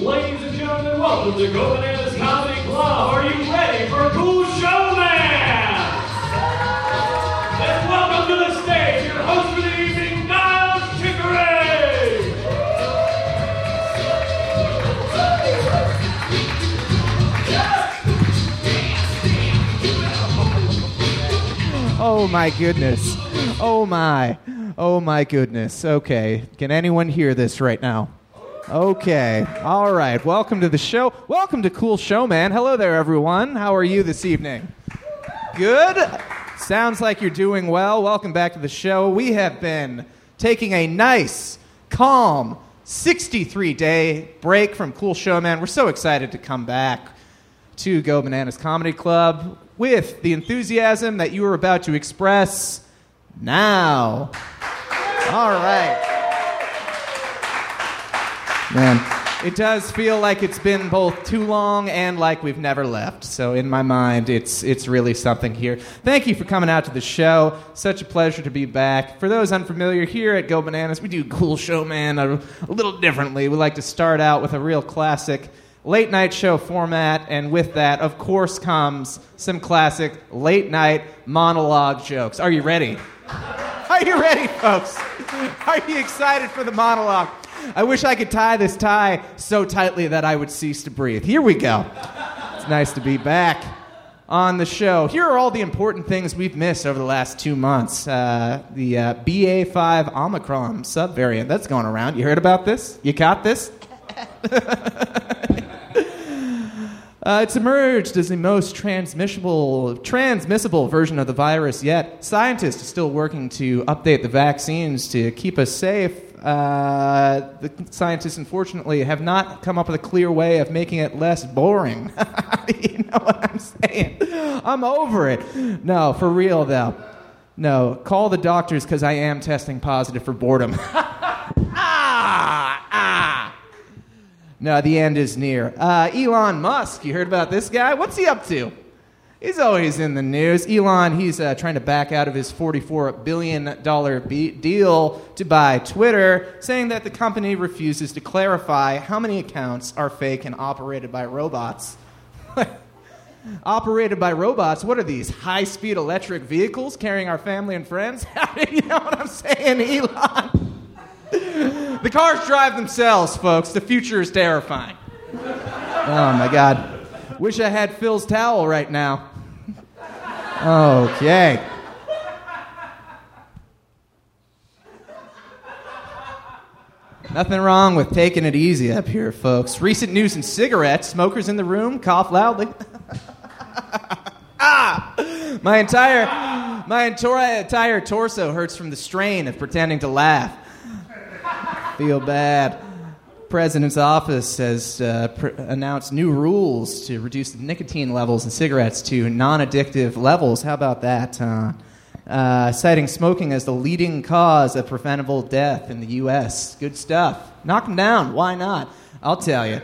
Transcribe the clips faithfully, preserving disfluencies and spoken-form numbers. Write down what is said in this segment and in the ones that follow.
Ladies and gentlemen, welcome to Go Bananas Comedy Club. Are you ready for Cool Show, Man? Let's welcome to the stage your host for the evening, Niles Chikoray. Oh my goodness. Oh my. Oh my goodness. Okay. Can anyone hear this right now? Okay. All right. Welcome to the show. Welcome to Cool Show, Man. Hello there, everyone. How are you this evening? Good? Sounds like you're doing well. Welcome back to the show. We have been taking a nice, calm, sixty-three day break from Cool Show, Man. We're so excited to come back to Go Bananas Comedy Club with the enthusiasm that you were about to express now. All right. Man, it does feel like it's been both too long and like we've never left. So in my mind, it's it's really something here. Thank you for coming out to the show. Such a pleasure to be back. For those unfamiliar, here at Go Bananas, we do Cool Show, Man, a, a little differently. We like to start out with a real classic late night show format. And with that, of course, comes some classic late night monologue jokes. Are you ready? Are you ready, folks? Are you excited for the monologue? I wish I could tie this tie so tightly that I would cease to breathe. Here we go. It's nice to be back on the show. Here are all the important things we've missed over the last two months. Uh, the uh, B A five Omicron subvariant, that's going around. You heard about this? You caught this? Uh, it's emerged as the most transmissible, transmissible version of the virus yet. Scientists are still working to update the vaccines to keep us safe. Uh, the scientists, unfortunately, have not come up with a clear way of making it less boring. You know what I'm saying? I'm over it. No, for real, though. No, call the doctors because I am testing positive for boredom. ah, ah. No, the end is near. Uh, Elon Musk, you heard about this guy? What's he up to? He's always in the news. Elon, he's uh, trying to back out of his forty-four billion dollars be- deal to buy Twitter, saying that the company refuses to clarify how many accounts are fake and operated by robots. Operated by robots? What are these, high-speed electric vehicles carrying our family and friends? You know what I'm saying, Elon? The cars drive themselves, folks. The future is terrifying. Oh, my God. Wish I had Phil's towel right now. Okay. Nothing wrong with taking it easy up here, folks. Recent news in cigarettes. Smokers in the room, cough loudly. ah! My entire, my entire torso hurts from the strain of pretending to laugh. Feel bad. President's office has uh, pr- announced new rules to reduce the nicotine levels in cigarettes to non-addictive levels. How about that? Uh, uh, citing smoking as the leading cause of preventable death in the U S Good stuff. Knock them down. Why not? I'll tell you.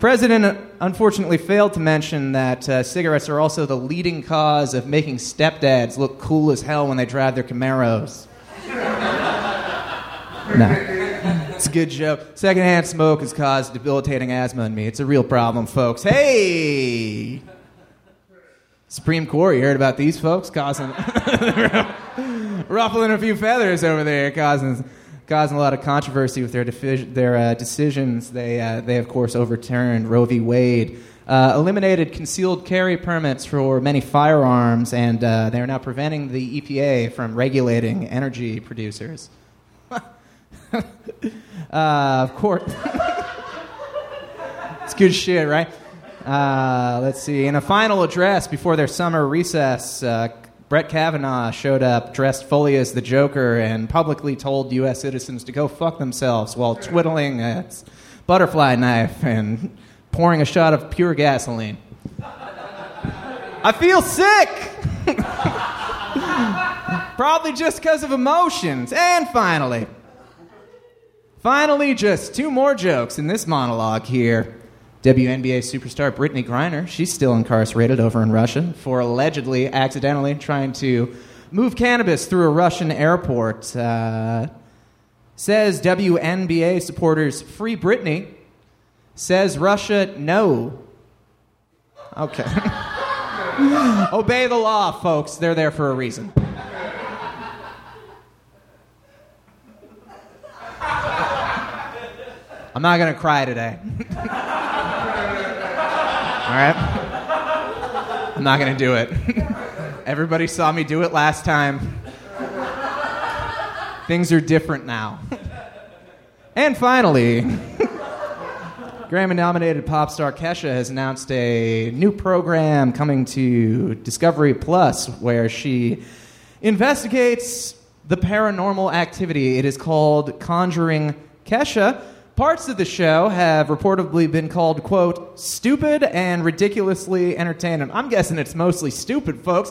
President unfortunately failed to mention that uh, cigarettes are also the leading cause of making stepdads look cool as hell when they drive their Camaros. No. It's a good joke. Secondhand smoke has caused debilitating asthma in me. It's a real problem, folks. Hey! Supreme Court, you heard about these folks? Causing... ruffling a few feathers over there, causing causing a lot of controversy with their defi- their uh, decisions. They, uh, they, of course, overturned Roe v. Wade, uh, eliminated concealed carry permits for many firearms, and uh, they are now preventing the E P A from regulating energy producers. Uh, of course. It's good shit, right? Uh, let's see. In a final address before their summer recess, uh, Brett Kavanaugh showed up dressed fully as the Joker and publicly told U S citizens to go fuck themselves while twiddling a butterfly knife and pouring a shot of pure gasoline. I feel sick! Probably just because of emotions. And finally... Finally, just two more jokes in this monologue here. W N B A superstar Brittney Griner, she's still incarcerated over in Russia for allegedly, accidentally, trying to move cannabis through a Russian airport. Uh, says W N B A supporters, free Brittney. Says Russia, no. Okay. Obey the law, folks. They're there for a reason. I'm not going to cry today. All right? I'm not going to do it. Everybody saw me do it last time. Things are different now. And finally, Grammy-nominated pop star Kesha has announced a new program coming to Discovery Plus where she investigates the paranormal activity. It is called Conjuring Kesha. Parts of the show have reportedly been called, quote, stupid and ridiculously entertaining. I'm guessing it's mostly stupid, folks.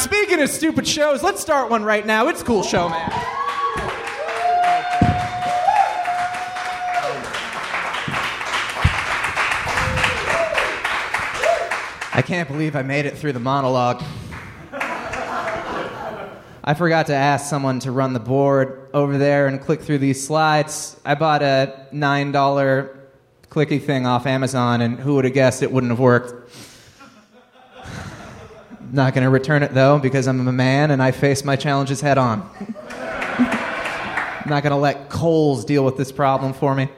Speaking of stupid shows, let's start one right now. It's Cool Show, man. I can't believe I made it through the monologue. I forgot to ask someone to run the board over there and click through these slides. I bought a nine dollars clicky thing off Amazon, and who would have guessed it wouldn't have worked? Not going to return it, though, because I'm a man, and I face my challenges head on. I'm not going to let Kohl's deal with this problem for me.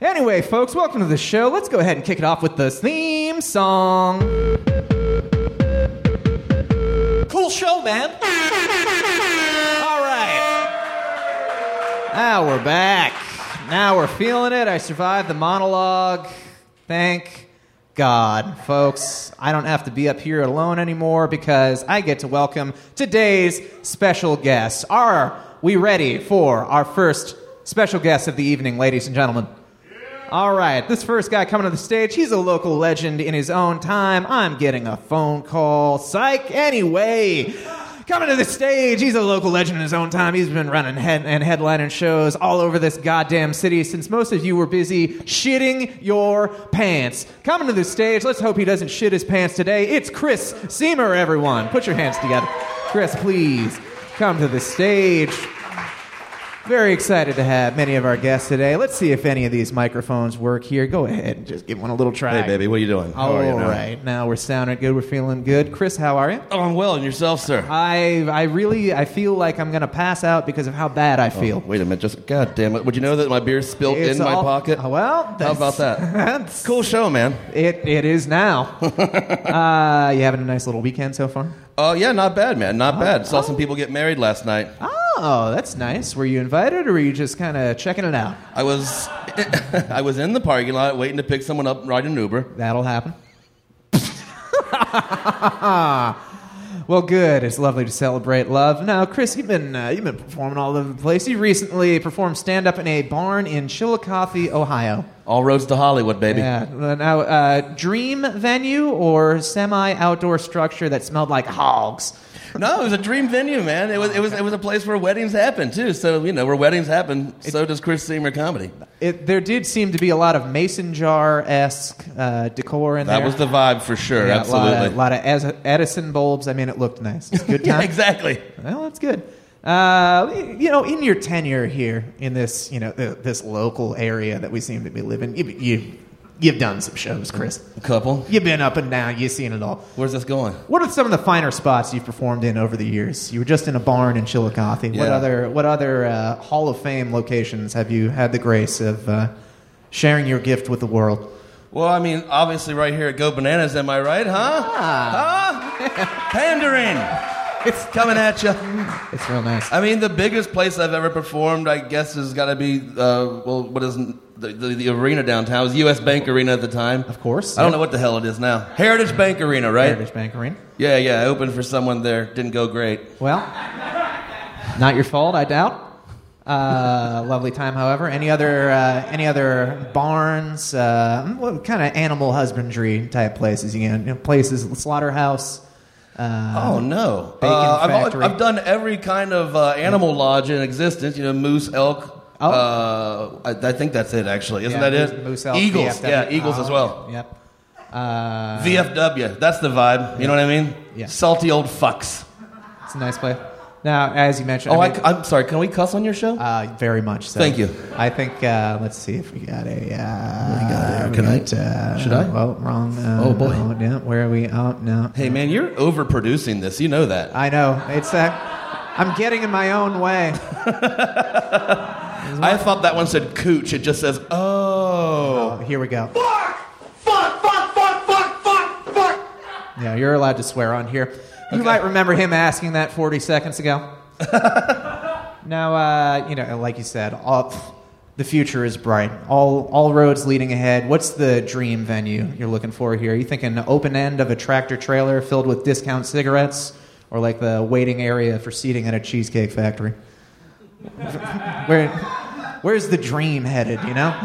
Anyway, folks, welcome to the show. Let's go ahead and kick it off with the theme song. Cool show, man. Now we're back. Now we're feeling it. I survived the monologue. Thank God, folks. I don't have to be up here alone anymore because I get to welcome today's special guest. Are we ready for our first special guest of the evening, ladies and gentlemen? Yeah. All right. This first guy coming to the stage, he's a local legend in his own time. I'm getting a phone call. Psych. Anyway. Coming to the stage, he's a local legend in his own time. He's been running head- and headlining shows all over this goddamn city since most of you were busy shitting your pants. Coming to the stage, let's hope he doesn't shit his pants today. It's Chris Siemer, everyone. Put your hands together. Chris, please come to the stage. Very excited to have many of our guests today. Let's see if any of these microphones work here. Go ahead and just give one a little try. Hey, baby, what are you doing? All how are you now? Right. Now we're sounding good. We're feeling good. Chris, how are you? Oh, I'm well. And yourself, sir? I I really, I feel like I'm going to pass out because of how bad I feel. Oh, wait a minute. Just, God damn it. Would you know that my beer spilled it's in all, my pocket? Well, that's... How about that? That's, cool show, man. It It is now. uh, you having a nice little weekend so far? Oh, uh, yeah, not bad, man. Not oh, bad. Saw oh. some people get married last night. Oh, that's nice. Were you invited, or were you just kind of checking it out? I was I was in the parking lot waiting to pick someone up, riding an Uber. That'll happen. Well, good. It's lovely to celebrate love. Now, Chris, you've been uh, you've been performing all over the place. You recently performed stand-up in a barn in Chillicothe, Ohio. All roads to Hollywood, baby. Yeah. Now, uh, dream venue or semi-outdoor structure that smelled like hogs? No, it was a dream venue, man. It was it was it was a place where weddings happen too. So you know, where weddings happen, it, so does Chris Siemer comedy. It, there did seem to be a lot of mason jar-esque uh, decor in that there. That was the vibe for sure. Yeah, absolutely, a lot of, a lot of Edison bulbs. I mean, it looked nice. It's a good time. Yeah, exactly. Well, that's good. Uh, you know, in your tenure here in this you know the, this local area that we seem to be living, you. you You've done some shows, Chris. A couple. You've been up and down. You've seen it all. Where's this going? What are some of the finer spots you've performed in over the years? You were just in a barn in Chillicothe. Yeah. What other What other uh, Hall of Fame locations have you had the grace of uh, sharing your gift with the world? Well, I mean, obviously right here at Go Bananas, am I right, huh? Ah. Huh? Pandering. It's coming at you. It's real nice. I mean, the biggest place I've ever performed, I guess, has got to be, uh, well, what is the, the, the arena downtown? It was U S Bank Arena at the time. Of course. I don't yeah. know what the hell it is now. Heritage Bank Arena, right? Heritage Bank Arena. Yeah, yeah. I opened for someone there. Didn't go great. Well, not your fault, I doubt. Uh, lovely time, however. Any other uh, any other barns? Uh, what kind of animal husbandry type places? You know, places, slaughterhouse. Uh, oh no! Uh, I've, always, I've done every kind of uh, animal lodge in existence. You know, moose, elk. Oh. Uh, I, I think that's it. Actually, isn't yeah, that moose, it? Moose, elk, eagles. V F W. Yeah, eagles oh, as well. Yep. Uh, V F W. That's the vibe. You yeah. know what I mean? Yeah. Salty old fucks. It's a nice place. Now, as you mentioned... Oh, I mean, I, I'm sorry. Can we cuss on your show? Uh, very much so. Thank you. I think... Uh, let's see if we got a... Uh, we got a can got, I? Uh, should I? Oh, wrong. Uh, oh, boy. Oh, no, where are we? Oh, no. Hey, man, you're overproducing this. You know that. I know. It's that... Uh, I'm getting in my own way. I thought that one said cooch. It just says, oh. Oh, here we go. Fuck! Fuck, fuck, fuck, fuck, fuck, fuck! Yeah, you're allowed to swear on here. You okay. might remember him asking that forty seconds ago. Now, uh, you know, like you said, all, the future is bright. All all roads leading ahead. What's the dream venue you're looking for here? Are you thinking open end of a tractor trailer filled with discount cigarettes, or like the waiting area for seating at a cheesecake factory? Where, where's the dream headed, you know?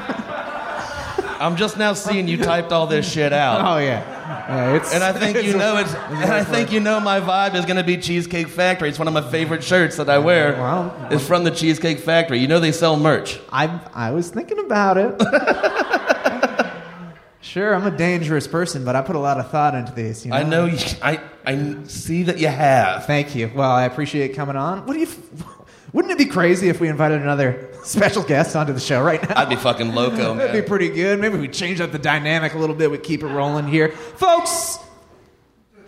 I'm just now seeing you typed all this shit out. Oh, yeah. Uh, it's, and I think you know it's. And I think you know my vibe is going to be Cheesecake Factory. It's one of my favorite shirts that I wear. Well, it's from the Cheesecake Factory. You know they sell merch. I I was thinking about it. Sure, I'm a dangerous person, but I put a lot of thought into these. You know? I know. You, I I see that you have. Thank you. Well, I appreciate coming on. What do you? Wouldn't it be crazy if we invited another special guest onto the show right now? I'd be fucking loco, man. That'd be pretty good. Maybe we change up the dynamic a little bit. We keep it rolling here. Folks,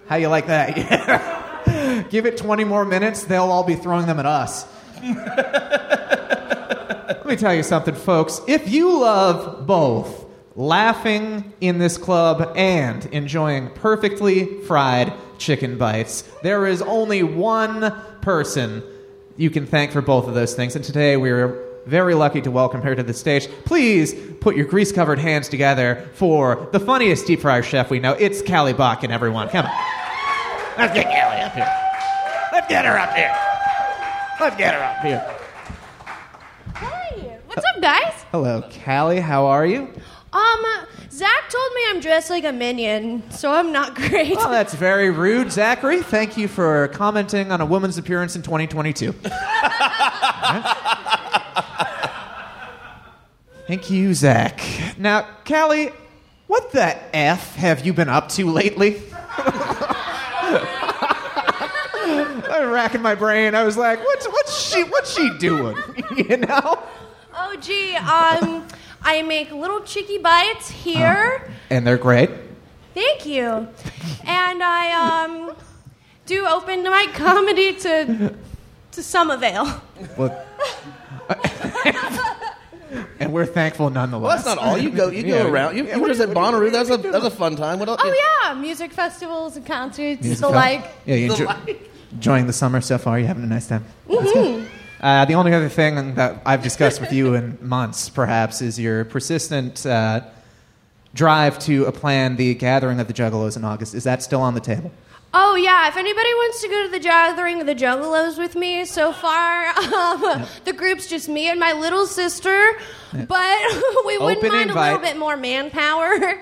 how you like that? Yeah. Give it twenty more minutes. They'll all be throwing them at us. Let me tell you something, folks. If you love both laughing in this club and enjoying perfectly fried chicken bites, there is only one person you can thank for both of those things. And today we're very lucky to welcome her to the stage. Please put your grease-covered hands together for the funniest deep fryer chef we know. It's Cali Botkin, everyone. Come on. Let's get Cali up here. Let's get her up here. Let's get her up here. Hey, what's up, guys? Hello, Cali. How are you? Um, Zach told me I'm dressed like a minion, so I'm not great. Well, that's very rude, Zachary. Thank you for commenting on a woman's appearance in twenty twenty-two. Thank you, Zach. Now, Cali, what the F have you been up to lately? I'm racking my brain. I was like, what's, what's she, what's she doing? You know? Oh, gee, um... I make little cheeky bites here. Oh, and they're great. Thank you. And I um, do open mic comedy to to some avail. Well, and we're thankful nonetheless. Well, that's not all. You go you yeah, go around. You, yeah, you were just at Bonnaroo. That's a that's a fun time. What else? Oh, yeah. Music festivals and concerts. Music the like. Yeah, you enjoy, like. Enjoying the summer so far. You're having a nice time. Mm-hmm. Uh, the only other thing that I've discussed with you in months, perhaps, is your persistent uh, drive to plan the Gathering of the Juggalos in August. Is that still on the table? Oh, yeah. If anybody wants to go to the Gathering of the Juggalos with me, so far, um, yeah. the group's just me and my little sister, yeah. but we wouldn't Open mind invite. a little bit more manpower.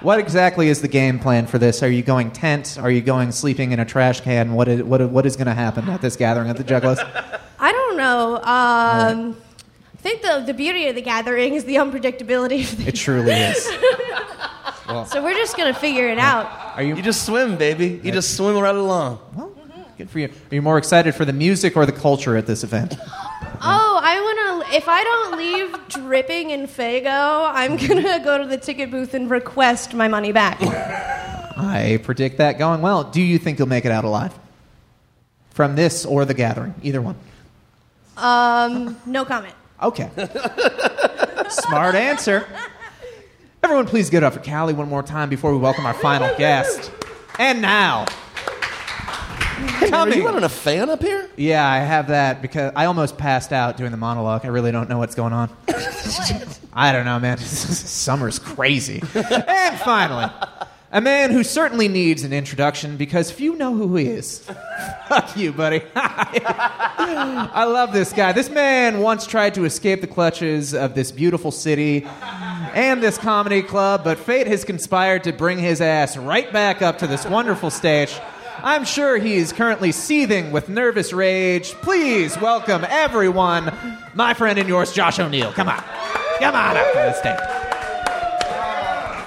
What exactly is the game plan for this? Are you going tent? Are you going sleeping in a trash can? What is, what, what is going to happen at this Gathering of the Juggalos? I don't know. Um, right. I think the the beauty of the Gathering is the unpredictability. Of the it truly is. Well, so we're just gonna figure it yeah. out. Are you? You just swim, baby. You yeah. just swim right along. Well, mm-hmm. good for you. Are you more excited for the music or the culture at this event? Oh, I wanna. If I don't leave dripping in Faygo, I'm gonna go to the ticket booth and request my money back. I predict that going well. Do you think you'll make it out alive from this or the Gathering? Either one. Um, no comment. Okay. Smart answer. Everyone, please get up for Cali one more time before we welcome our final guest. And now, hey, are you running a fan up here? Yeah, I have that because I almost passed out doing the monologue. I really don't know what's going on. What? I don't know, man. Summer's crazy. And finally, a man who certainly needs an introduction because few know who he is. Fuck you, buddy. I love this guy. This man once tried to escape the clutches of this beautiful city and this comedy club, but fate has conspired to bring his ass right back up to this wonderful stage. I'm sure he is currently seething with nervous rage. Please welcome everyone, my friend and yours, Josh O'Neill. Come on. Come on up to the stage.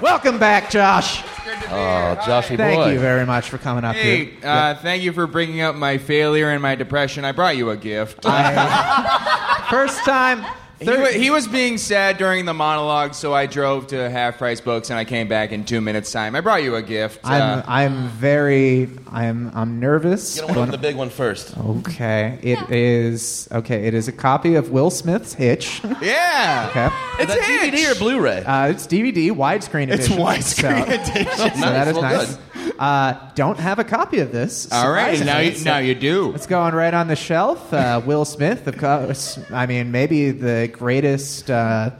Welcome back, Josh. Oh, Joshy boy. Thank you very much for coming up hey, here. Uh, yeah. Thank you for bringing up my failure and my depression. I brought you a gift. I, first time. He, he was being sad during the monologue, so I drove to Half Price Books, and I came back in two minutes' time. I brought you a gift. I'm, uh, I'm very, I'm, I'm nervous. You don't want to do the big one first. Okay, it yeah. is. Okay, it is a copy of Will Smith's Hitch. Yeah. Okay. It's Hitch. D V D or Blu-ray? Uh, it's D V D, widescreen edition. It's widescreen so, edition. So nice. That is well, nice. Good. Uh, don't have a copy of this. All right, now you, so, now you do. It's going right on the shelf. Uh, Will Smith, of course. I mean, maybe the greatest uh,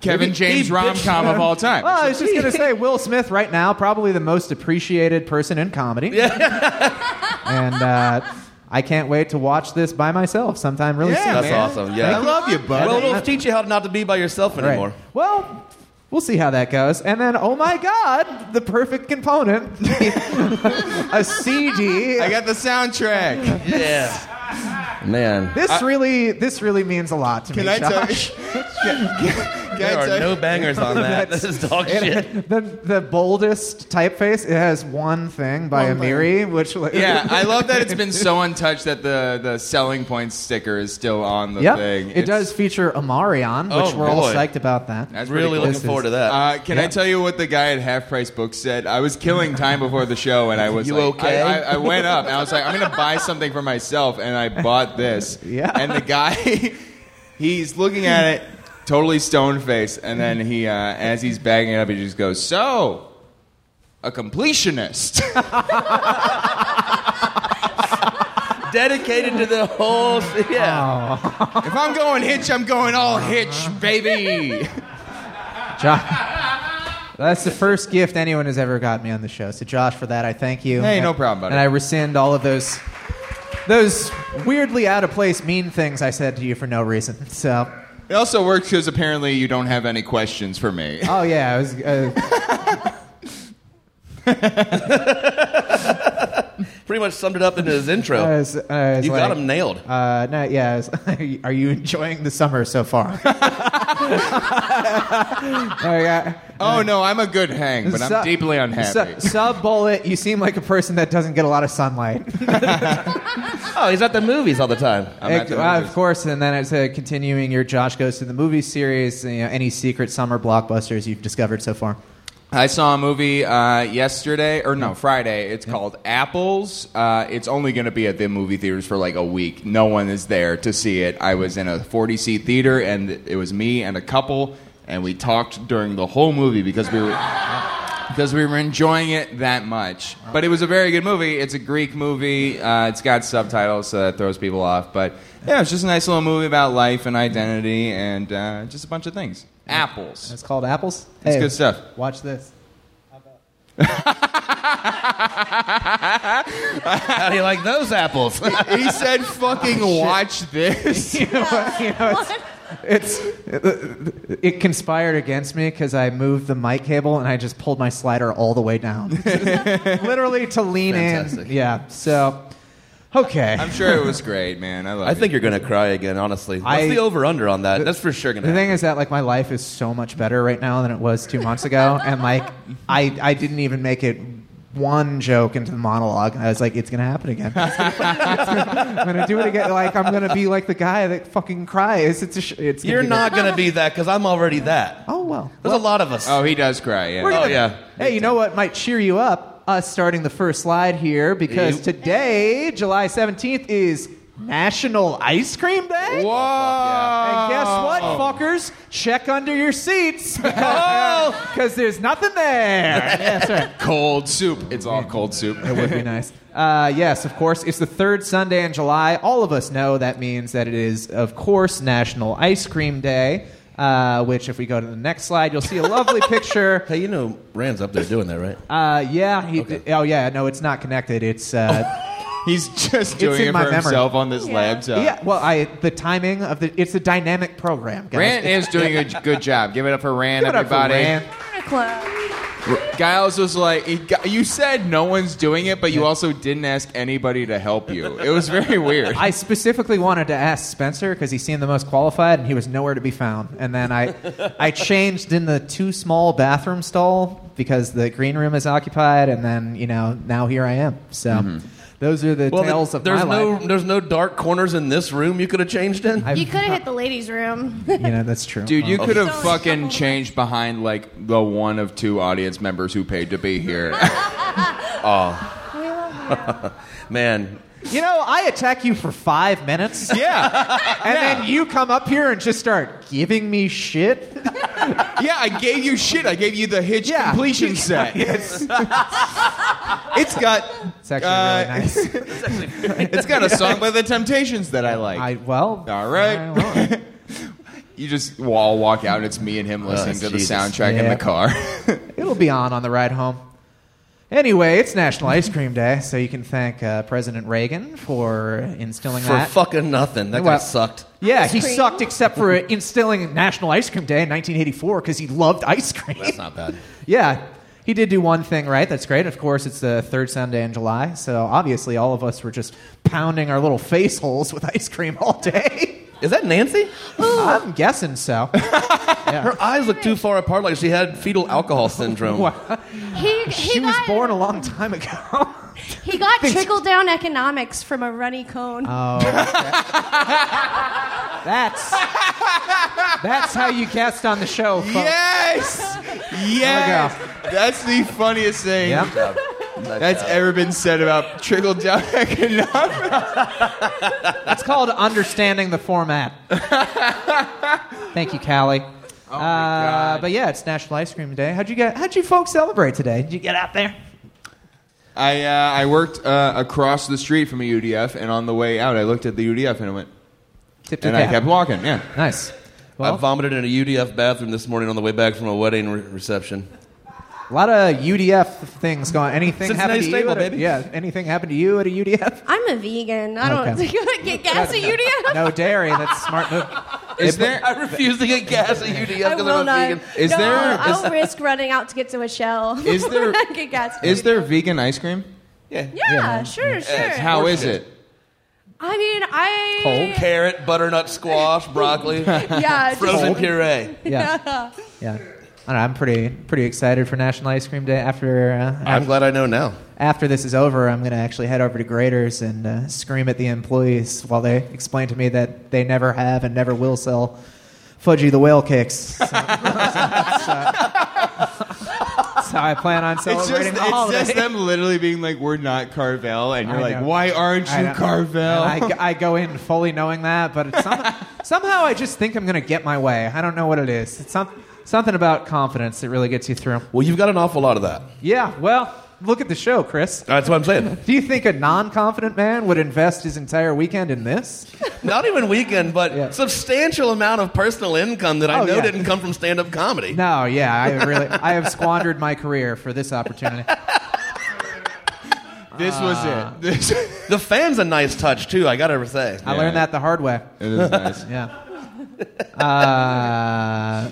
Kevin James rom-com of all time. Well, I was just going to say, Will Smith right now, probably the most appreciated person in comedy. Yeah. and uh, I can't wait to watch this by myself sometime really yeah, soon. That's man. Awesome. Yeah, I love you, bud. Well, it'll teach you how not to be by yourself anymore. Right. Well, we'll see how that goes. And then, oh my God, the perfect component. A C D. I got the soundtrack. Yeah. Man, this I, really, this really means a lot to can me. I Josh. Tell you, can, can there I tell are no bangers on that. This is dog it, shit. The, the boldest typeface. It has one thing by one Amiri, thing. Which yeah, I love that it's been so untouched that the, the selling points sticker is still on the yep, thing. It's, it does feature Amari on, which oh, we're boy. all psyched about. That that's really cool. Looking this forward is, to that. Uh, can yeah. I tell you what the guy at Half Price Books said? I was killing time before the show, and I was you like, okay? I, I, I went up and I was like, I'm going to buy something for myself, and I bought this. Yeah. And the guy, he's looking at it, totally stone faced, and then he, uh, as he's bagging it up, he just goes, "So, a completionist." Dedicated to the whole, yeah. Oh. If I'm going Hitch, I'm going all Hitch, baby. John. That's the first gift anyone has ever got me on the show. So, Josh, for that, I thank you. Hey, and, no problem, buddy. And I rescind all of those. Those weirdly out of place mean things I said to you for no reason. So it also works because apparently you don't have any questions for me. Oh yeah, I was. Uh... Pretty much summed it up into his intro. I was, I was you like, got him nailed. Uh, no, yeah. I was, are you enjoying the summer so far? I, oh no, I'm a good hang, but I'm sub, deeply unhappy. Sub, sub bullet, you seem like a person that doesn't get a lot of sunlight. Oh, he's at the movies all the time. I'm it, at the well, of course, and then it's uh, continuing your Josh Goes to the Movie series. You know, any secret summer blockbusters you've discovered so far? I saw a movie uh, yesterday, or no, Friday. It's yeah. called Apples. Uh, it's only going to be at the movie theaters for like a week. No one is there to see it. I was in a forty-seat theater, and it was me and a couple, and we talked during the whole movie because we were because we were enjoying it that much. But it was a very good movie. It's a Greek movie. Uh, it's got subtitles, so that throws people off. But yeah, it's just a nice little movie about life and identity and uh, just a bunch of things. Apples. And it's called Apples? Hey, it's good stuff. Watch this. How about... How do you like those apples? he, he said fucking oh, watch this. you know, you know, it's, it, it conspired against me because I moved the mic cable and I just pulled my slider all the way down. Literally to lean Fantastic. in. Yeah, so... Okay. I'm sure it was great, man. I love it. I think you're going to cry again, honestly. What's I, the over-under on that? That's for sure going to happen. The thing is that, like, my life is so much better right now than it was two months ago. And, like, I, I didn't even make it one joke into the monologue. And I was like, it's going to happen again. I'm going to do it again. Like, I'm going to be like the guy that fucking cries. It's a sh- it's gonna You're not going to be that because I'm already that. Oh, well. There's well, a lot of us. Oh, he does cry, yeah. Gonna, oh, yeah. Hey, you know what might cheer you up? Us starting the first slide here because yep. today, July seventeenth, is National Ice Cream Day. Whoa! And guess what, fuckers? Check under your seats because there's nothing there. That's right. Cold soup. It's all cold soup. It would be nice. Uh, yes, of course. It's the third Sunday in July. All of us know that means that it is, of course, National Ice Cream Day. Uh, which, if we go to the next slide, you'll see a lovely picture. Hey, you know Rand's up there doing that, right? Uh, yeah. He, okay. Oh, yeah. No, it's not connected. It's uh, he's just doing it for memory. himself on this yeah. laptop. Yeah. Well, I the timing of the it's a dynamic program. Guys. Rand is doing a good job. Give it up for Rand, Give everybody. It up for Rand. Giles was like, he got, you said no one's doing it, but you also didn't ask anybody to help you. It was very weird. I specifically wanted to ask Spencer because he seemed the most qualified, and he was nowhere to be found. And then I, I changed in the too small bathroom stall because the green room is occupied, and then, you know, now here I am. So... Mm-hmm. Those are the well, tales the, of my no, life. There's no dark corners in this room you could have changed in? I've, you could have hit the ladies' room. You know, that's true. Dude, you oh. could have so fucking changed behind, like, the one of two audience members who paid to be here. Oh. We love you. Man. You know, I attack you for five minutes. Yeah. And yeah. then you come up here and just start giving me shit. Yeah, I gave you shit. I gave you the Hitch yeah. completion set. Yes. It's got... It's actually uh, really nice. It's, actually it's got a song by The Temptations that I like. I, well... All right. I, well. You just all walk out, and it's me and him listening oh, to Jesus. the soundtrack yeah. in the car. It'll be on on the ride home. Anyway, it's National Ice Cream Day, so you can thank uh, President Reagan for instilling for that. For fucking nothing. That well, guy sucked. Yeah, ice he cream? sucked except for instilling National Ice Cream Day in nineteen eighty-four because he loved ice cream. That's not bad. Yeah, he did do one thing right. That's great. Of course, it's the third Sunday in July, so obviously all of us were just pounding our little face holes with ice cream all day. Is that Nancy? Ooh. I'm guessing so. Yeah. Her eyes look too far apart, like she had fetal alcohol syndrome. What? He, he she got, was born a long time ago. He got trickle-down economics from a runny cone. Oh, okay. that's that's how you guessed on the show, folks. Yes, yes. That's the funniest thing. Yep. Nice That's job. ever been said about trickle-down economics. That's called understanding the format. Thank you, Callie. Oh, uh, my God. But yeah, it's National Ice Cream Day. How'd you get? How'd you folks celebrate today? Did you get out there? I uh, I worked uh, across the street from a U D F, and on the way out, I looked at the U D F and I went, tip and I cap. kept walking. Yeah, nice. Well, I vomited in a U D F bathroom this morning on the way back from a wedding re- reception. A lot of U D F things going. Anything Cincinnati happen to stable, you? Baby. A, yeah, anything happened to you at a U D F? I'm a vegan. I don't okay. get gas at U D F. No dairy. That's smart move. Is there? I refuse to get gas at U D F because I'm a not. vegan. Is no, there? I'll is, risk running out to get to a Shell. Is there? Get gas at is U D F. There vegan ice cream? Yeah. Yeah. yeah sure. Yeah. Sure. Yeah, how is it? I mean, I cold carrot, butternut squash, broccoli. Yeah. Frozen cold. puree. Yeah. Yeah. I don't know, I'm pretty pretty excited for National Ice Cream Day. After, uh, after I'm glad I know now. After this is over, I'm going to actually head over to Grader's and uh, scream at the employees while they explain to me that they never have and never will sell Fudgy the Whale Cakes. So, so, so, so, so I plan on celebrating it's just, all It's day. just them literally being like, we're not Carvel, and you're I like, know. why aren't I you know. Carvel? I, I go in fully knowing that, but it's some, somehow I just think I'm going to get my way. I don't know what it is. It's something... Something about confidence that really gets you through. Well, you've got an awful lot of that. Yeah, well, look at the show, Chris. That's what I'm saying. Do you think a non-confident man would invest his entire weekend in this? Not even weekend, but yeah. substantial amount of personal income that I oh, know yeah. didn't come from stand-up comedy. No, yeah, I really, I have squandered my career for this opportunity. This was it. This. The fan's a nice touch, too, I gotta say. I yeah. learned that the hard way. It is nice. Yeah. Uh...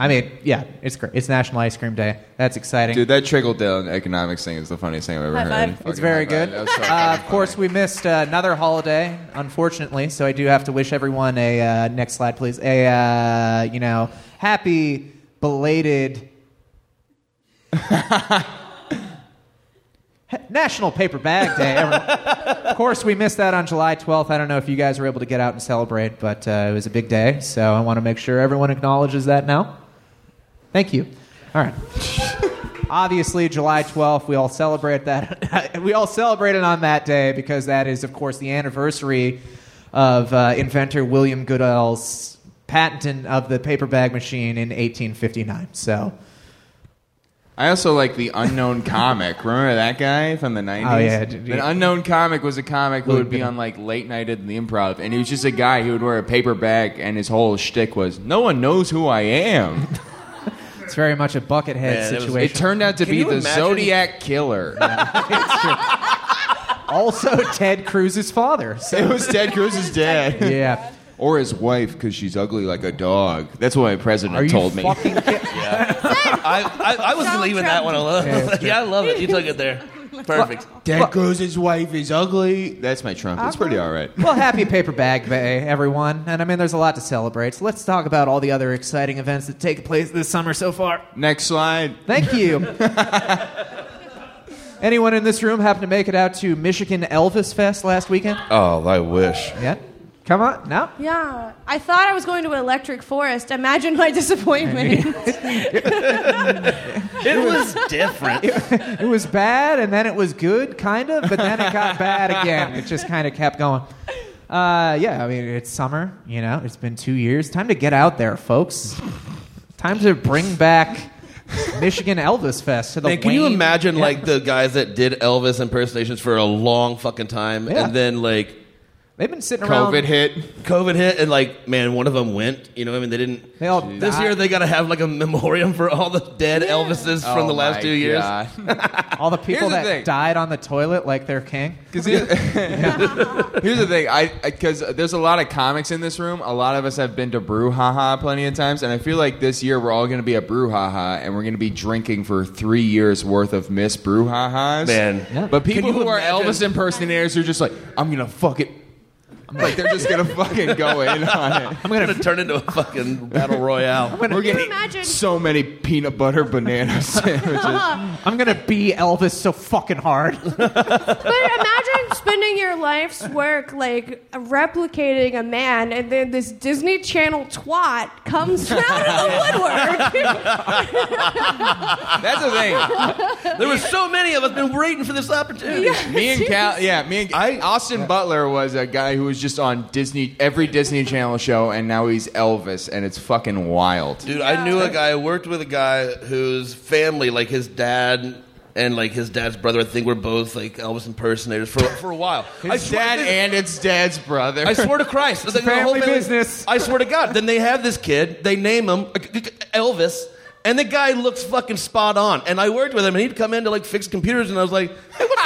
I mean, yeah, it's great. It's National Ice Cream Day. That's exciting. Dude, that trickle-down economics thing is the funniest thing I've ever heard. It's very good. So uh, of course, we missed uh, another holiday, unfortunately, so I do have to wish everyone a, uh, next slide, please, a, uh, you know, happy, belated... National Paper Bag Day. Of course, we missed that on July twelfth. I don't know if you guys were able to get out and celebrate, but uh, it was a big day, so I want to make sure everyone acknowledges that now. Thank you. All right. Obviously, July twelfth, we all celebrate that. We all celebrated on that day because that is, of course, the anniversary of uh, inventor William Goodell's patent of the paper bag machine in eighteen fifty-nine, so... I also like the Unknown Comic. Remember that guy from the nineties? Oh, yeah. The Unknown Comic was a comic who would be on, like, late night at the Improv, and he was just a guy who would wear a paper bag, and his whole shtick was, no one knows who I am. It's very much a Buckethead Man, situation. It, was, it turned out to Can be the imagine? Zodiac Killer. Yeah, it's true. Also Ted Cruz's father. So. It was Ted Cruz's dad. Yeah. Or his wife, because she's ugly like a dog. That's what my president Are told you me. Fucking yeah. I, I, I was Donald leaving Trump. That one alone. Yeah, yeah, I love it. You took it there. Perfect. Well, Ted well, Cruz's wife is ugly. That's my Trump. It's pretty all right. Well, happy Paper Bag Day, everyone. And, I mean, there's a lot to celebrate. So let's talk about all the other exciting events that take place this summer so far. Next slide. Thank you. Anyone in this room happen to make it out to Michigan Elvis Fest last weekend? Oh, I wish. Yeah? Come on, no? Yeah. I thought I was going to an electric forest. Imagine my disappointment. It was different. It, it was bad, and then it was good, kind of, but then it got bad again. It just kind of kept going. Uh, yeah, I mean, it's summer, you know. It's been two years. Time to get out there, folks. Time to bring back Michigan Elvis Fest to the Man, Can Wayne you imagine, yeah. like, the guys that did Elvis impersonations for a long fucking time, yeah. and then, like, they've been sitting around. COVID hit. COVID hit, and, like, man, one of them went. You know what I mean? They didn't. They all this died. Year, they got to have, like, a memoriam for all the dead yeah. Elvises oh from the last two years. All the people the that thing. died on the toilet like they're king. Here's, here's the thing. I Because there's a lot of comics in this room. A lot of us have been to Brouhaha plenty of times, and I feel like this year we're all going to be at Brouhaha, and we're going to be drinking for three years' worth of Miss Brouhahas. Man. Yeah. But people who imagine? are Elvis impersonators are just like, I'm going to fuck it. I'm like, they're just going to fucking go in on it. I'm going to turn into a fucking battle royale. Gonna, We're going to eat so many peanut butter banana sandwiches. I'm going to be Elvis so fucking hard. But imagine spending your life's work, like, replicating a man, and then this Disney Channel twat comes out of the woodwork. That's the thing. There were so many of us been waiting for this opportunity. Yeah, me and Cal, yeah, me and I, Austin Butler was a guy who was just on Disney, every Disney Channel show, and now he's Elvis, and it's fucking wild. Dude, I knew a guy, I worked with a guy whose family, like his dad and like his dad's brother, I think were both like Elvis impersonators for for a while. His dad and his dad's brother. I swear to Christ. It's family business. I swear to God. Then they have this kid, they name him Elvis, and the guy looks fucking spot on. And I worked with him, and he'd come in to like fix computers, and I was like, hey, what's that?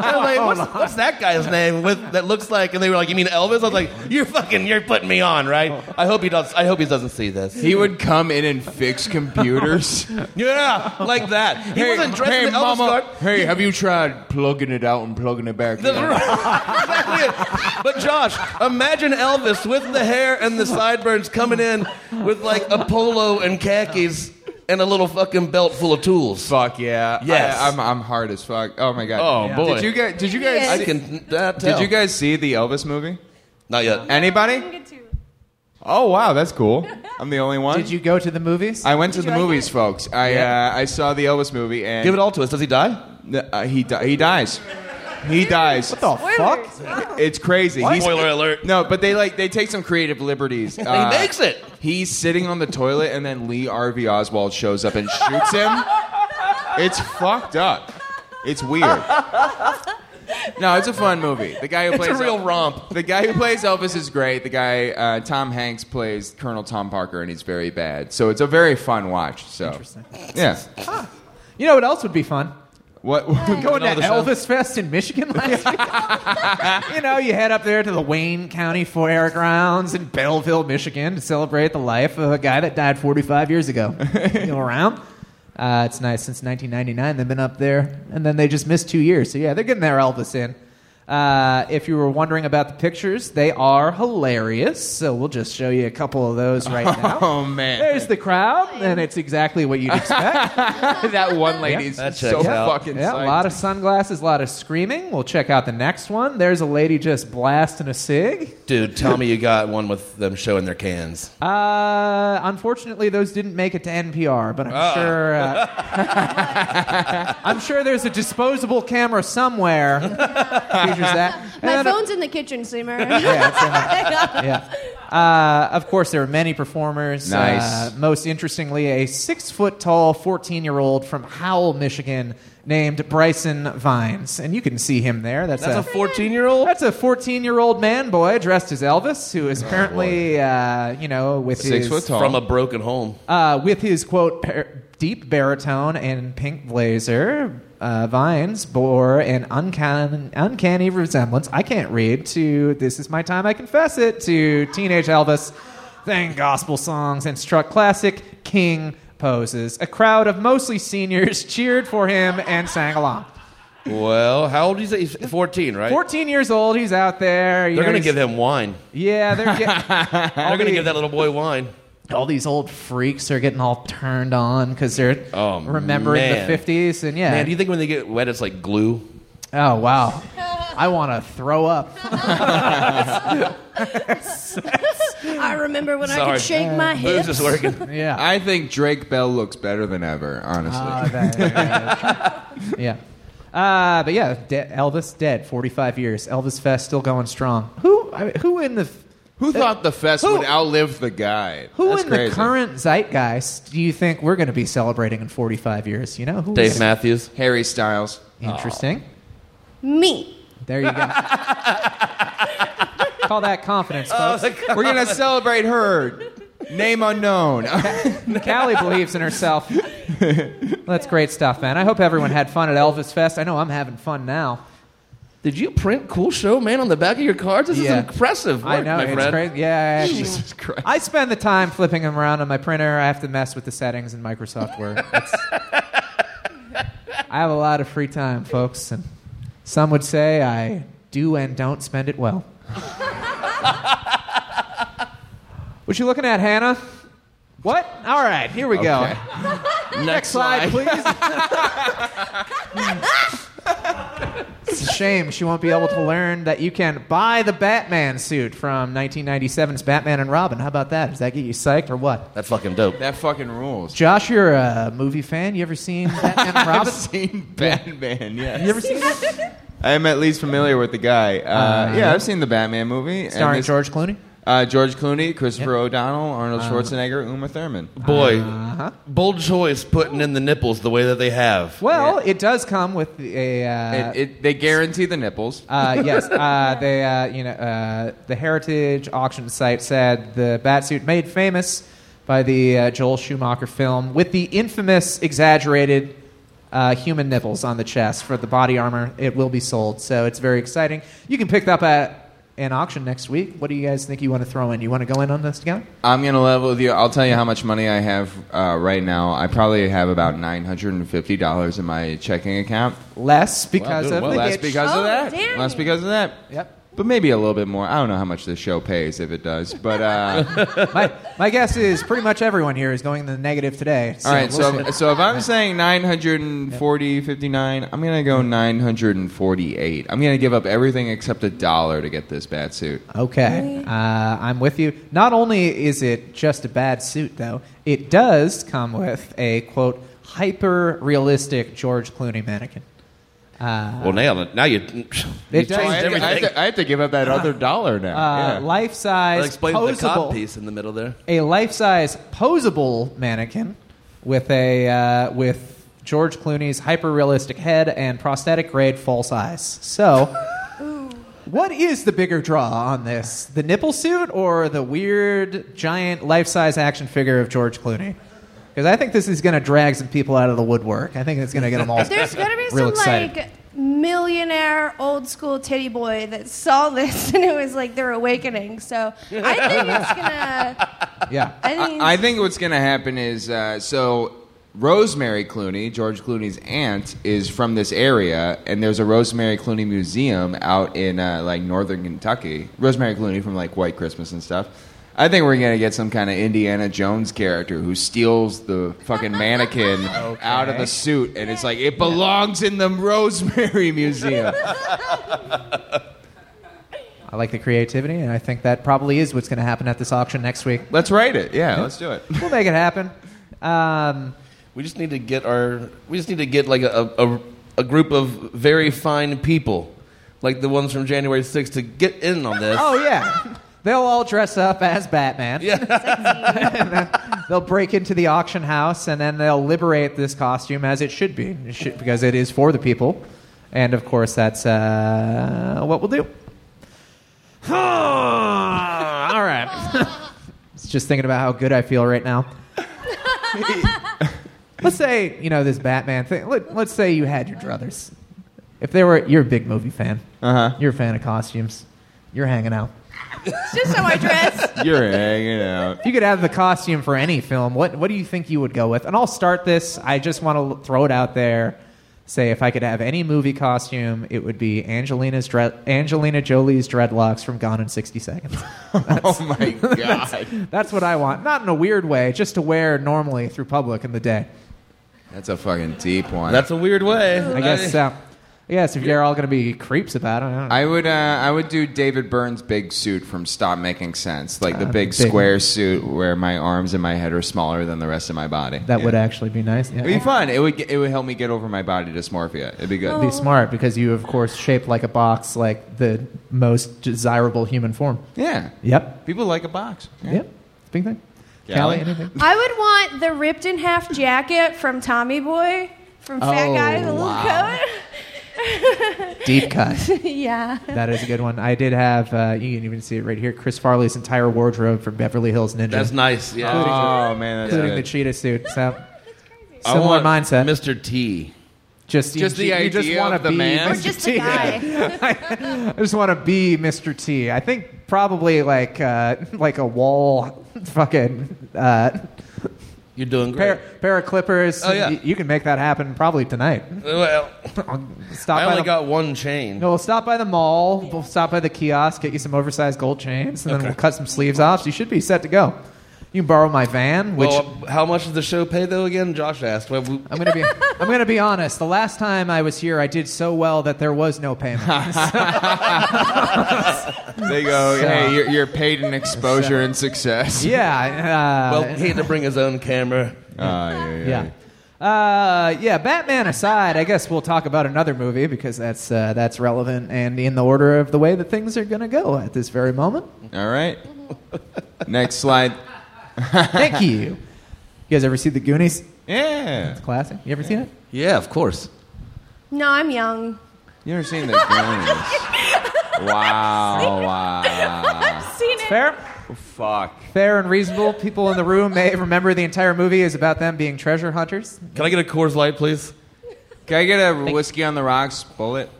I was like, what's, what's that guy's name with that looks like? And they were like, you mean Elvis? I was like, you're fucking, you're putting me on, right? I hope he does. I hope he doesn't see this. He would come in and fix computers. Yeah, like that. He hey, wasn't dressed hey, in Elvis mama, hey, have you tried plugging it out and plugging it back in? Exactly it. But Josh, imagine Elvis with the hair and the sideburns coming in with like a polo and khakis. And a little fucking belt full of tools. Fuck yeah. Yes. I, I'm I'm hard as fuck. Oh my god. Oh yeah. Boy. Did you guys did you guys I see, can uh, tell. Did you guys see the Elvis movie? Not yet. No, Anybody? I didn't get to. Oh wow, that's cool. I'm the only one. Did you go to the movies? I went did to the movies, folks. I yeah. uh, I saw the Elvis movie and give it all to us. Does he die? Uh, he di- he dies. He dies. What the Spoilers. fuck? It's crazy. He's, Spoiler alert. No, but they like they take some creative liberties. Uh, he makes it. He's sitting on the toilet, and then Lee Harvey Oswald shows up and shoots him. It's fucked up. It's weird. No, it's a fun movie. The guy who plays it's a real romp. The guy who plays Elvis is great. The guy uh, Tom Hanks plays Colonel Tom Parker, and he's very bad. So it's a very fun watch. So interesting. Yeah. Huh. You know what else would be fun? What we're going to Elvis Fest in Michigan last week. You know, you head up there to the Wayne County Fairgrounds in Belleville, Michigan, to celebrate the life of a guy that died forty-five years ago. You know, around. Uh, it's nice. Since nineteen ninety-nine, they've been up there, and then they just missed two years. So yeah, they're getting their Elvis in. Uh, if you were wondering about the pictures, they are hilarious. So we'll just show you a couple of those right now. Oh, man. There's the crowd, and it's exactly what you'd expect. That one lady's yeah, that so out. fucking yeah, psyched. A lot of sunglasses, a lot of screaming. We'll check out the next one. There's a lady just blasting a cig. Dude, tell me you got one with them showing their cans. Uh, unfortunately, those didn't make it to N P R, but I'm uh. sure... Uh, I'm sure there's a disposable camera somewhere. That. My phone's a, in the kitchen, Seymour. Yeah, uh, yeah. Uh, of course, there are many performers. Nice. Uh, most interestingly, a six-foot-tall fourteen-year-old from Howell, Michigan, named Bryson Vines. And you can see him there. That's, that's a, a fourteen-year-old? That's a fourteen-year-old man boy dressed as Elvis, who is oh, apparently, uh, you know, with six his... Six foot tall. From a broken home. Uh, with his, quote... Par- deep baritone and pink blazer. Uh, Vines bore an uncanny, uncanny resemblance, I can't read, to This Is My Time, I Confess It, to Teenage Elvis, sang gospel songs, and struck classic king poses. A crowd of mostly seniors cheered for him and sang along. Well, how old is he? He's fourteen, right? fourteen years old. He's out there. They're going to give him wine. Yeah. They're, get, they're going to give that little boy wine. All these old freaks are getting all turned on because they're oh, remembering man. the fifties. And yeah. Man, do you think when they get wet, it's like glue? Oh, wow. I want to throw up. I remember when Sorry. I could shake uh, my hips. Booze is working. Yeah. I think Drake Bell looks better than ever, honestly. Uh, that, yeah. yeah. Uh, but yeah, de- Elvis dead, forty-five years. Elvis Fest still going strong. Who I mean, who in the... F- who that, thought the fest who, would outlive the guy? Who That's in crazy. the current zeitgeist do you think we're going to be celebrating in forty-five years? You know? Who Dave is? Matthews. Harry Styles. Interesting. Aww. Me. There you go. Call that confidence, folks. Oh, confidence. We're going to celebrate her. Name unknown. Callie believes in herself. That's great stuff, man. I hope everyone had fun at Elvis Fest. I know I'm having fun now. Did you print Cool Show, man, on the back of your cards? This yeah. is impressive work, I know, my it's friend. Crazy. Yeah, I, Jesus Christ. I spend the time flipping them around on my printer. I have to mess with the settings in Microsoft Word. It's, I have a lot of free time, folks, and some would say I do and don't spend it well. What you looking at, Hannah? What? All right, here we okay. go. Next, Next slide, please. It's a shame she won't be able to learn that you can buy the Batman suit from nineteen ninety-seven's Batman and Robin. How about that? Does that get you psyched or what? That's fucking dope. That fucking rules. Josh, you're a movie fan. You ever seen Batman and Robin? I've seen Batman, yes. You ever seen that? I'm at least familiar with the guy. Uh, uh, yeah, I've seen the Batman movie. Starring and this- George Clooney? Uh, George Clooney, Christopher yep. O'Donnell, Arnold Schwarzenegger, um, Uma Thurman. Boy, uh-huh. bold choice putting in the nipples the way that they have. Well, yeah. it does come with a... Uh, it, it, they guarantee the nipples. Uh, yes, uh, they. Uh, you know, uh, the Heritage auction site said the batsuit made famous by the uh, Joel Schumacher film with the infamous exaggerated uh, human nipples on the chest for the body armor. It will be sold, so it's very exciting. You can pick that up at... an auction next week. What do you guys think you want to throw in? You want to go in on this together? I'm going to level with you. I'll tell you how much money I have uh, right now. I probably have about nine hundred fifty dollars in my checking account. Less because well, of well, the less hitch. Because oh, of that. Dang. Less because of that. Yep. But maybe a little bit more. I don't know how much this show pays, if it does. But uh, my, my guess is pretty much everyone here is going in the negative today. So all right, we'll so, so if I'm saying nine forty fifty-nine, I'm going to go nine forty-eight. I'm going to give up everything except a dollar to get this bad suit. Okay, uh, I'm with you. Not only is it just a bad suit, though, it does come with a, quote, hyper-realistic George Clooney mannequin. Uh, well, now, now you changed everything. I have, to, I, have to, I have to give up that uh, other dollar now. Uh, yeah. Life-size, explain the cod piece in the middle there. A life-size posable mannequin with a uh, with George Clooney's hyper-realistic head and prosthetic-grade false eyes. So, what is the bigger draw on this? The nipple suit or the weird, giant, life-size action figure of George Clooney? Because I think this is going to drag some people out of the woodwork. I think it's going to get them all There's going to be some, excited. like, millionaire, old-school titty boy that saw this, and it was like their awakening. So I think it's going to... Yeah. I think, I, I think what's going to happen is... Uh, so Rosemary Clooney, George Clooney's aunt, is from this area, and there's a Rosemary Clooney museum out in, uh, like, northern Kentucky. Rosemary Clooney from, like, White Christmas and stuff. I think we're going to get some kind of Indiana Jones character who steals the fucking mannequin okay. out of the suit, and it's like, it belongs in the Rosemary Museum. I like the creativity, and I think that probably is what's going to happen at this auction next week. Let's write it. Yeah, yeah. Let's do it. We'll make it happen. Um, we just need to get our... We just need to get like a a, a group of very fine people, like the ones from January sixth, to get in on this. Oh, yeah. They'll all dress up as Batman. Yeah. They'll break into the auction house, and then they'll liberate this costume as it should be, it should, because it is for the people. And, of course, that's uh, what we'll do. All right. I was just thinking about how good I feel right now. Let's say, you know, this Batman thing. Let, let's say you had your druthers. If they were, you're a big movie fan. Uh huh. You're a fan of costumes. You're hanging out. It's just how I dress. You're hanging out. If you could have the costume for any film, what what do you think you would go with? And I'll start this. I just want to throw it out there. Say if I could have any movie costume, it would be Angelina's dread, Angelina Jolie's dreadlocks from Gone in sixty seconds. Oh my God. That's, that's what I want. Not in a weird way, just to wear normally through public in the day. That's a fucking deep one. That's a weird way. I guess so. Yes, if you're all going to be creeps about it, I don't know. I would, uh, I would do David Byrne's big suit from Stop Making Sense, like the uh, big, big square one. Suit where my arms and my head are smaller than the rest of my body. That yeah. would actually be nice. Yeah. It would be fun. It would get, it would help me get over my body dysmorphia. It'd be good. It'd be smart because you, of course, shaped like a box, like the most desirable human form. Yeah. Yep. People like a box. Yeah. Yep. It's a big thing. Cali, anything? I would want the ripped in half jacket from Tommy Boy, from Fat oh, Guy, the wow. little coat. Deep cut. Yeah. That is a good one. I did have, uh, you can even see it right here, Chris Farley's entire wardrobe from Beverly Hills Ninja. That's nice. Yeah. Including, oh, man. That's including good. The cheetah suit. So, similar mindset. Mister T. Just, just you, the idea you just want of to the be man. Mister Or just T. The guy. I, I just want to be Mister T. I think probably like, uh, like a wall fucking... Uh, You're doing great. Pair, pair of clippers. Oh, yeah. y- you can make that happen probably tonight. Well, stop I only by the, got one chain. No, we'll stop by the mall. We'll stop by the kiosk, get you some oversized gold chains, and okay. then we'll cut some sleeves off. So you should be set to go. You can borrow my van. Which well, how much does the show pay, though, again? Josh asked. Well, we... I'm going to be I'm gonna be honest. The last time I was here, I did so well that there was no payment. They go, so, hey, you're, you're paid in exposure so, and success. Yeah. Uh, well, he had to bring his own camera. Uh, yeah, yeah, yeah. Yeah. Uh, yeah, Batman aside, I guess we'll talk about another movie because that's, uh, that's relevant and in the order of the way that things are going to go at this very moment. All right. Next slide. Thank you. You guys ever see The Goonies? Yeah. It's a classic. You ever yeah. seen it? Yeah, of course. No, I'm young. You ever seen The Goonies? Wow, wow. I've seen it's it. Fair? Oh, fuck. Fair and reasonable. People in the room may remember the entire movie is about them being treasure hunters. Can I get a Coors Light, please? Can I get a Thanks. Whiskey on the Rocks bullet?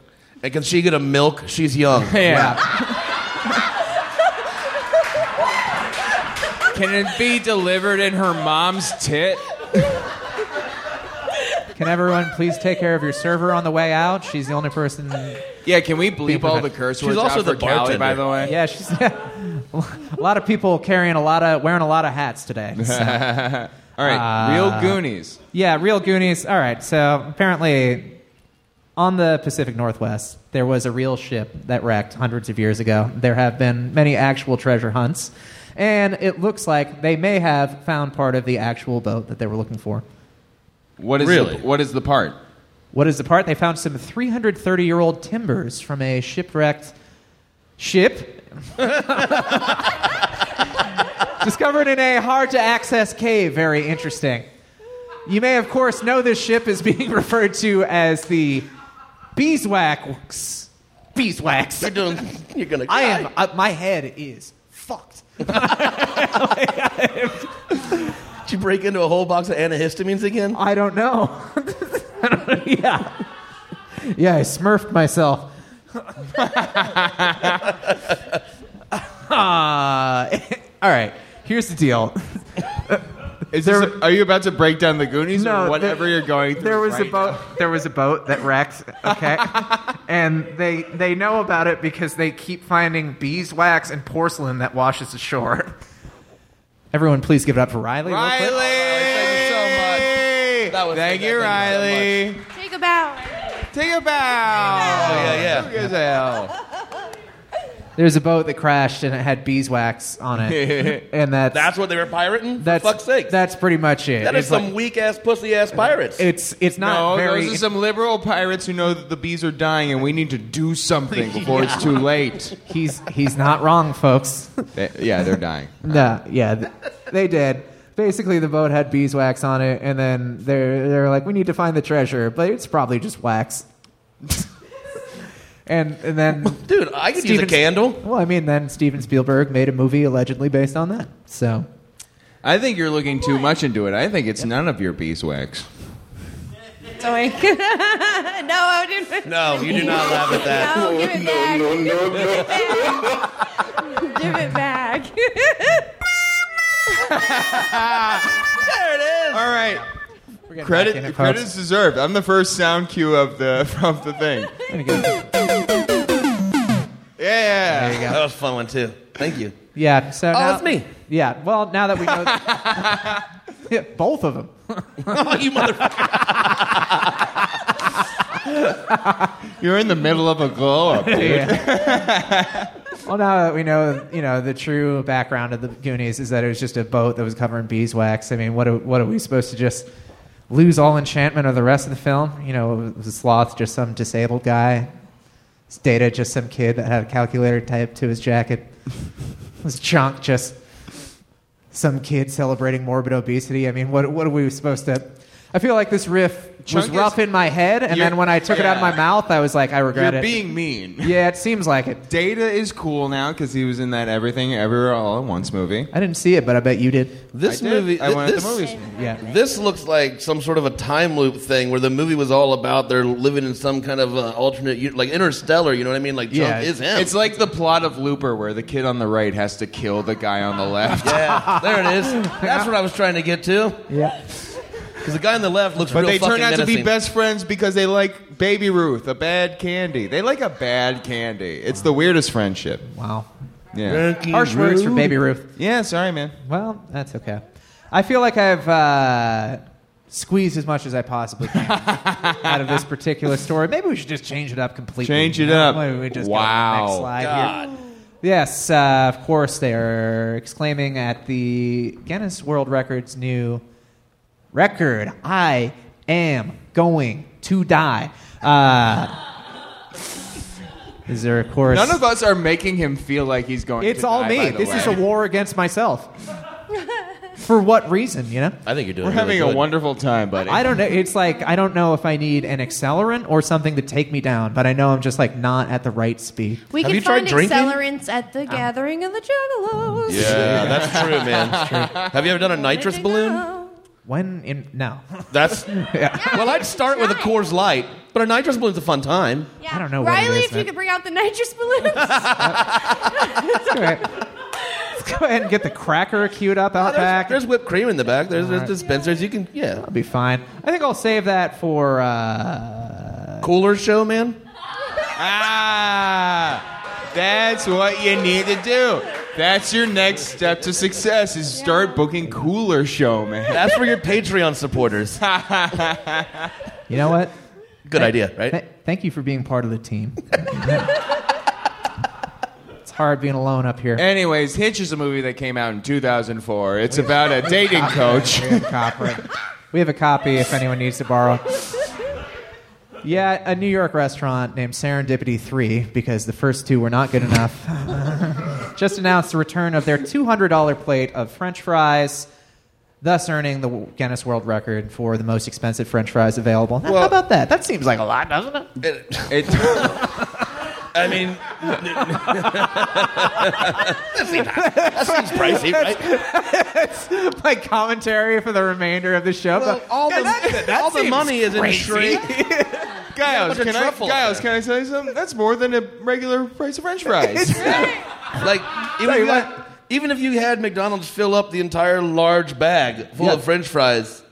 And can she get a milk? She's young. Yeah. Wow. Can it be delivered in her mom's tit? Can everyone please take care of your server on the way out? She's the only person... Yeah, can we bleep all the curse words out for Cali, by the way? Yeah, she's... Yeah. A lot of people carrying a lot of... Wearing a lot of hats today. So. All right, uh, Real Goonies. Yeah, Real Goonies. All right, so apparently on the Pacific Northwest, there was a real ship that wrecked hundreds of years ago. There have been many actual treasure hunts. And it looks like they may have found part of the actual boat that they were looking for. What is really? The, what is the part? What is the part? They found some three hundred thirty-year-old timbers from a shipwrecked ship. Discovered in a hard-to-access cave. Very interesting. You may, of course, know this ship is being referred to as the Beeswax. Beeswax. You're doing, you're gonna die. I am. I, my head is fucked. Did you break into a whole box of antihistamines again? I don't know. I don't know. Yeah. Yeah, I smurfed myself. uh, all right. Here's the deal. Is there, a, are you about to break down the Goonies no, or whatever there, you're going through? There was right a boat. Now. There was a boat that wrecked. Okay, and they they know about it because they keep finding beeswax and porcelain that washes ashore. Everyone, please give it up for Riley. Riley, real quick. Riley, thank you so much. That was thank you, Riley. So Take a bow. Take a bow. Take a bow. Yeah, yeah. Take a bow. There's a boat that crashed and it had beeswax on it, and that's that's what they were pirating. For fuck's sake, that's pretty much it. That is it's some like, weak ass, pussy ass pirates. It's it's not no, very. Those are some liberal pirates who know that the bees are dying and we need to do something before yeah. it's too late. He's he's not wrong, folks. They, yeah, they're dying. No, yeah, th- they did. Basically, the boat had beeswax on it, and then they're they're like, we need to find the treasure, but it's probably just wax. And and then, dude, I could Steven, use a candle. Well, I mean, then Steven Spielberg made a movie allegedly based on that. So, I think you're looking too much into it. I think it's yep. none of your beeswax. No, I didn't. No, you do not laugh at that. No, give it back. No, no, no, no. Give it back. Give it back. There it is. All right. We're Credit, credit's deserved. I'm the first sound cue of the from the thing. Yeah. There you go. That was a fun one too. Thank you. Yeah. So oh, now, that's me. Yeah. Well, now that we know. That, yeah, both of them. Oh, you motherfucker. You're in the middle of a glow-up, dude. Yeah. Well, now that we know, you know, the true background of the Goonies is that it was just a boat that was covered in beeswax. I mean, what are, what are we supposed to just lose all enchantment of the rest of the film? You know, it was a sloth, just some disabled guy. It's Data, just some kid that had a calculator taped to his jacket. It was Chunk, just... some kid celebrating morbid obesity. I mean, what what are we supposed to... I feel like this riff Chunk was rough in my head, and then when I took yeah. it out of my mouth, I was like, I regret you're it. You're being mean. Yeah, it seems like it. Data is cool now, because he was in that Everything, Everywhere, All at Once movie. I didn't see it, but I bet you did. This I did. movie... I th- went this, at the movies. Yeah. This looks like some sort of a time loop thing, where the movie was all about they're living in some kind of uh, alternate... like Interstellar, you know what I mean? Like, Chunk yeah. is him. It's like the plot of Looper, where the kid on the right has to kill the guy on the left. Yeah, there it is. That's what I was trying to get to. Yeah. Because the guy on the left looks but real fucking menacing. But they turn out menacing. to be best friends because they like Baby Ruth, a bad candy. They like a bad candy. It's the weirdest friendship. Wow. Yeah. Ricky Harsh Ruth. Words for Baby Ruth. Yeah, sorry, man. Well, that's okay. I feel like I've uh, squeezed as much as I possibly can out of this particular story. Maybe we should just change it up completely. Change it up. Maybe we just wow. go to the next slide God. Here. Yes, uh, of course, they are exclaiming at the Guinness World Records new... record. I am going to die. Uh, is there a chorus? None of us are making him feel like he's going it's to die. It's all me. This way. Is a war against myself. For what reason, you know? I think you're doing We're really having good. a wonderful time, buddy. I don't know. It's like, I don't know if I need an accelerant or something to take me down, but I know I'm just like not at the right speed. We Have can you find tried accelerants drinking? At the Gathering of the Juggalos. Yeah, yeah. That's true, man. That's true. Have you ever done a nitrous balloon? Know. When in no, that's yeah. Yeah, well, I'd start try. with a Coors Light, but a nitrous balloon's a fun time. Yeah. I don't know, Riley, what it is, if man. you could bring out the nitrous balloons. That's great. Let's go ahead and get the cracker queued up out yeah, there's, back. There's whipped cream in the back. There's, right. there's dispensers. You can yeah, that'll be fine. I think I'll save that for uh... Cooler Show, man. Ah, that's what you need to do. That's your next step to success, is start booking Cooler Show, man. That's for your Patreon supporters. You know what? Good thank, idea, right? Th- thank you for being part of the team. It's hard being alone up here. Anyways, Hitch is a movie that came out in two thousand four. It's we about have, a dating copy, coach. We have, a we have a copy if anyone needs to borrow. Yeah, a New York restaurant named Serendipity three, because the first two were not good enough. Just announced the return of their two hundred dollars plate of French fries, thus earning the Guinness World Record for the most expensive French fries available. Well, how about that? That seems like a lot, doesn't it? It, it I mean, that, seems, that seems pricey, right? That's my commentary for the remainder of the show. Well, but all yeah, the, that, that all the money is crazy. in shrink. Guys, can I, Giles, can I tell you something? That's more than a regular price of French fries. Like, even, Sorry, had, even if you had McDonald's fill up the entire large bag full yeah. of French fries,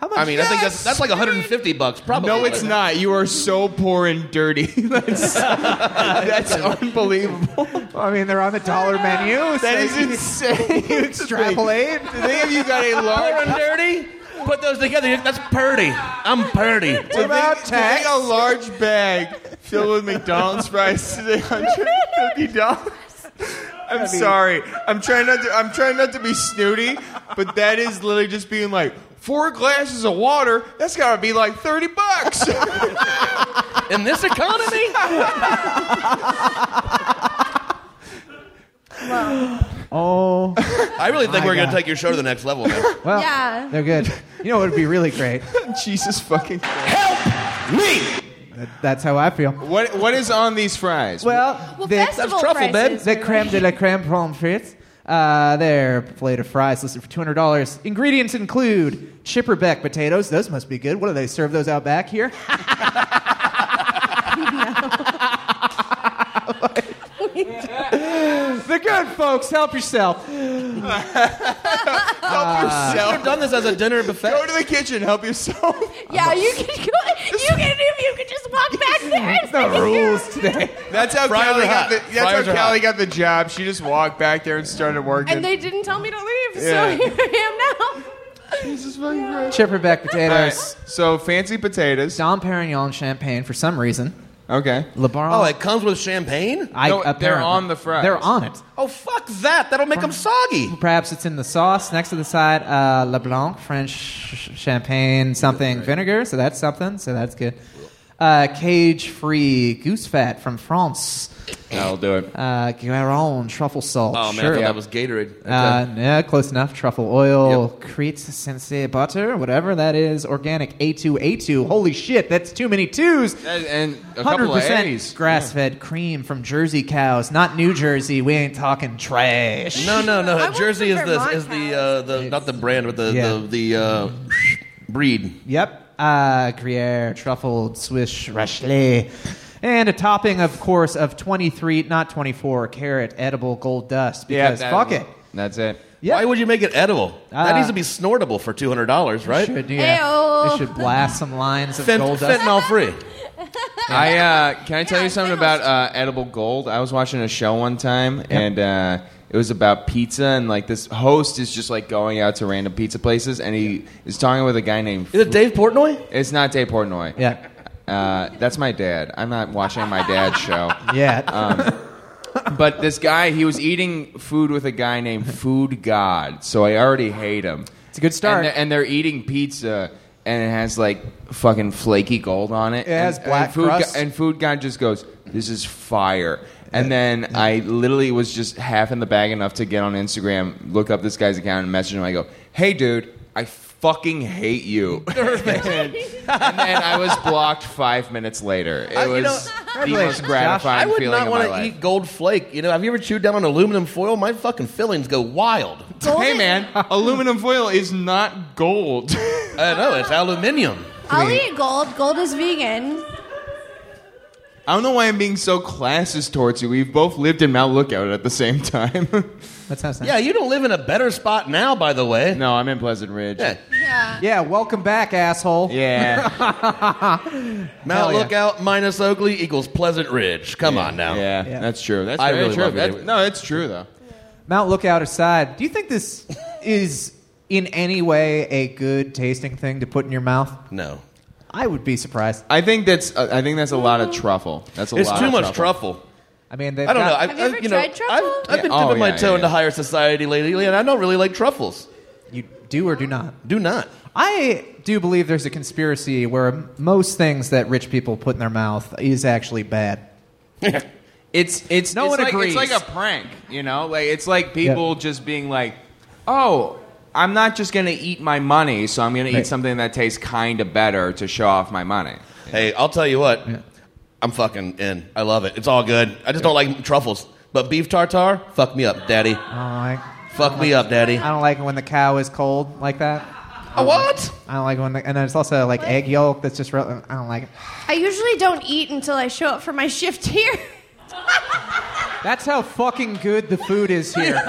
how much? I mean, yes! I think that's, that's like one hundred fifty bucks, probably. No, it's not. You are so poor and dirty. That's, that's unbelievable. I mean, they're on the dollar menu. So that is insane. You extrapolate. Do they have you got a large and dirty? Put those together. That's purdy. I'm purdy. To take a large bag filled with McDonald's fries today, one hundred fifty dollars. I'm sorry. I'm trying not to. I'm trying not to be snooty, but that is literally just being like four glasses of water. That's gotta be like thirty bucks in this economy. Wow. Oh, I really think we're God. gonna take your show to the next level, man. Well, yeah, they're good. You know what would be really great? Jesus fucking Christ. Help me! That, that's how I feel. What What is on these fries? Well, well the, festival that's truffle, man. The creme de la creme pommes frites. Uh, their plate of fries listed for two hundred dollars. Ingredients include Chipperbeck potatoes. Those must be good. What do they serve those out back here? They're good, folks. Help yourself. Help uh, yourself. I've done this as a dinner buffet. Go to the kitchen. Help yourself. Yeah, you can go. You can you can just walk back there. It's the rules today. That's how Cali got the. That's how Cali got the job. She just walked back there and started working. And they didn't tell me to leave, yeah. So here I am now. This is fucking great. Chipperbeck potatoes. Right, so fancy potatoes. Dom Perignon champagne for some reason. Okay. LeBaron. Oh, it comes with champagne? I, no, they're on the fries. They're on it. Oh, fuck that. That'll make them soggy. Perhaps it's in the sauce. Next to the side, uh, LeBlanc, French champagne something vinegar. So that's something. So that's good. Uh, cage-free goose fat from France. That'll do it. Uh, Guaron truffle salt. Oh, man, sure. I thought that was Gatorade. Uh, yeah, close enough. Truffle oil, yep. Crete sensei butter, whatever that is. Organic A two A two. Holy shit, that's too many twos. And, and a couple of A's. one hundred percent grass-fed yeah. cream from Jersey cows. Not New Jersey. We ain't talking trash. No, no, no. I Jersey is the, is the, uh, the not the brand, but the, yeah. the, the uh, breed. Yep. Uh, Gruyere, truffled, Swiss, Raclette, and a topping, of course, of twenty-three, not twenty-four, carat edible gold dust. Because yeah, fuck it. That's it. Yep. Why would you make it edible? Uh, that needs to be snortable for two hundred dollars, right? Should, yeah. They should blast some lines of Fent- gold dust. Fentanyl free. I uh, can I tell yeah, you something about uh, edible gold? I was watching a show one time, yep. and... Uh, It was about pizza, and like this host is just like going out to random pizza places, and he is talking with a guy named. Is it Dave Portnoy? It's not Dave Portnoy. Yeah, uh, that's my dad. I'm not watching my dad's show. Yeah. Um, but this guy, he was eating food with a guy named Food God, so I already hate him. It's a good start. And they're, and they're eating pizza, and it has like fucking flaky gold on it. It and, has black and food crust. Go- and Food God just goes, "This is fire." And then I literally was just half in the bag enough to get on Instagram, look up this guy's account, and message him. I go, "Hey, dude, I fucking hate you." and, then, and then I was blocked five minutes later. It uh, was know, the most gratifying Josh, feeling of my life. I would not want to eat gold flake. You know, have you ever chewed down on aluminum foil? My fucking fillings go wild. Gold? Hey, man, aluminum foil is not gold. I know, it's aluminum. I'll I mean, eat gold. Gold is vegan. I don't know why I'm being so classist towards you. We've both lived in Mount Lookout at the same time. That's how. Nice. Yeah, you don't live in a better spot now, by the way. No, I'm in Pleasant Ridge. Yeah. Yeah. yeah welcome back, asshole. Yeah. Mount yeah. Lookout minus Oakley equals Pleasant Ridge. Come yeah. on now. Yeah. yeah, that's true. That's I really true. Love that, no, that's true though. Yeah. Mount Lookout aside, do you think this is in any way a good tasting thing to put in your mouth? No. I would be surprised. I think that's. Uh, I think that's a lot of truffle. That's a it's lot. It's too of much truffle. truffle. I mean, I don't got, know. I've, have you ever I've, you tried know, truffle? I've, I've yeah. been oh, dipping yeah, my yeah, toe yeah. into higher society lately, and I don't really like truffles. You do or do not? Do not. I do believe there's a conspiracy where most things that rich people put in their mouth is actually bad. it's it's, it's no it's one like, agrees. It's like a prank, you know. Like it's like people yeah. just being like, oh. I'm not just going to eat my money, so I'm going right. to eat something that tastes kind of better to show off my money. Hey, I'll tell you what. Yeah. I'm fucking in. I love it. It's all good. I just don't like truffles. But beef tartare, fuck me up, daddy. I don't like, fuck I don't me like, up, daddy. I don't like it when the cow is cold like that. A what? Like, I don't like it when the... And then it's also like what? Egg yolk that's just... Real, I don't like it. I usually don't eat until I show up for my shift here. That's how fucking good the food is here.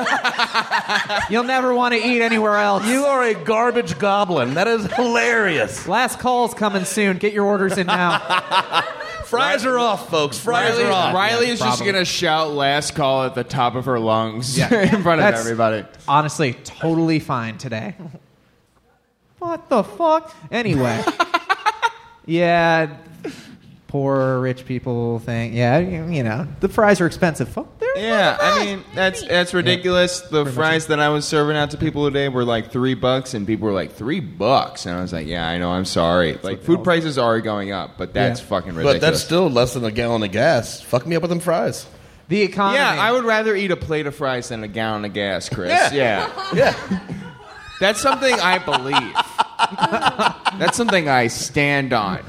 You'll never want to eat anywhere else. You are a garbage goblin. That is hilarious. Last call's coming soon. Get your orders in now. Fries are off, folks. Fries Riley, are off. Riley yeah, is probably. Just going to shout last call at the top of her lungs yeah. in front That's of everybody. Honestly, totally fine today. What the fuck? Anyway. yeah... Poor rich people thing. Yeah, you know, the fries are expensive. Fuck, they're yeah, I mean, that's that's ridiculous. The Pretty fries that I was serving out to people today were like three bucks, and people were like, three bucks? And I was like, yeah, I know, I'm sorry. Like, food prices are going up, but that's yeah. fucking ridiculous. But that's still less than a gallon of gas. Fuck me up with them fries. The economy. Yeah, I would rather eat a plate of fries than a gallon of gas, Chris. Yeah. Yeah. yeah. That's something I believe. That's something I stand on.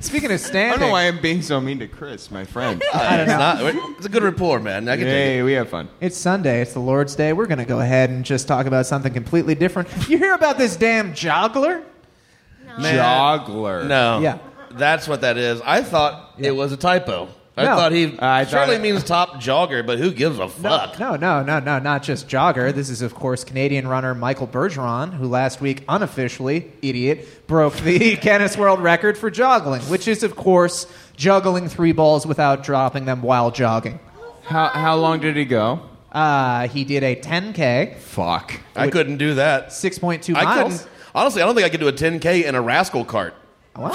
Speaking of stand-up, I don't know why I'm being so mean to Chris, my friend. I don't know. It's a good rapport, man. I can hey, we have fun. It's Sunday. It's the Lord's Day. We're going to go ahead and just talk about something completely different. You hear about this damn joggler? No. Man, joggler. No. Yeah. That's what that is. I thought yeah. it was a typo. I no. thought he uh, surely thought means top jogger, but who gives a fuck? No, no, no, no, not just jogger. This is, of course, Canadian runner Michael Bergeron, who last week, unofficially, idiot, broke the Guinness World Record for joggling, which is, of course, juggling three balls without dropping them while jogging. How how long did he go? Uh, he did a ten K. Fuck. Which, I couldn't do that. six point two I miles. Couldn't, honestly, I don't think I could do a ten K in a rascal cart. Wow.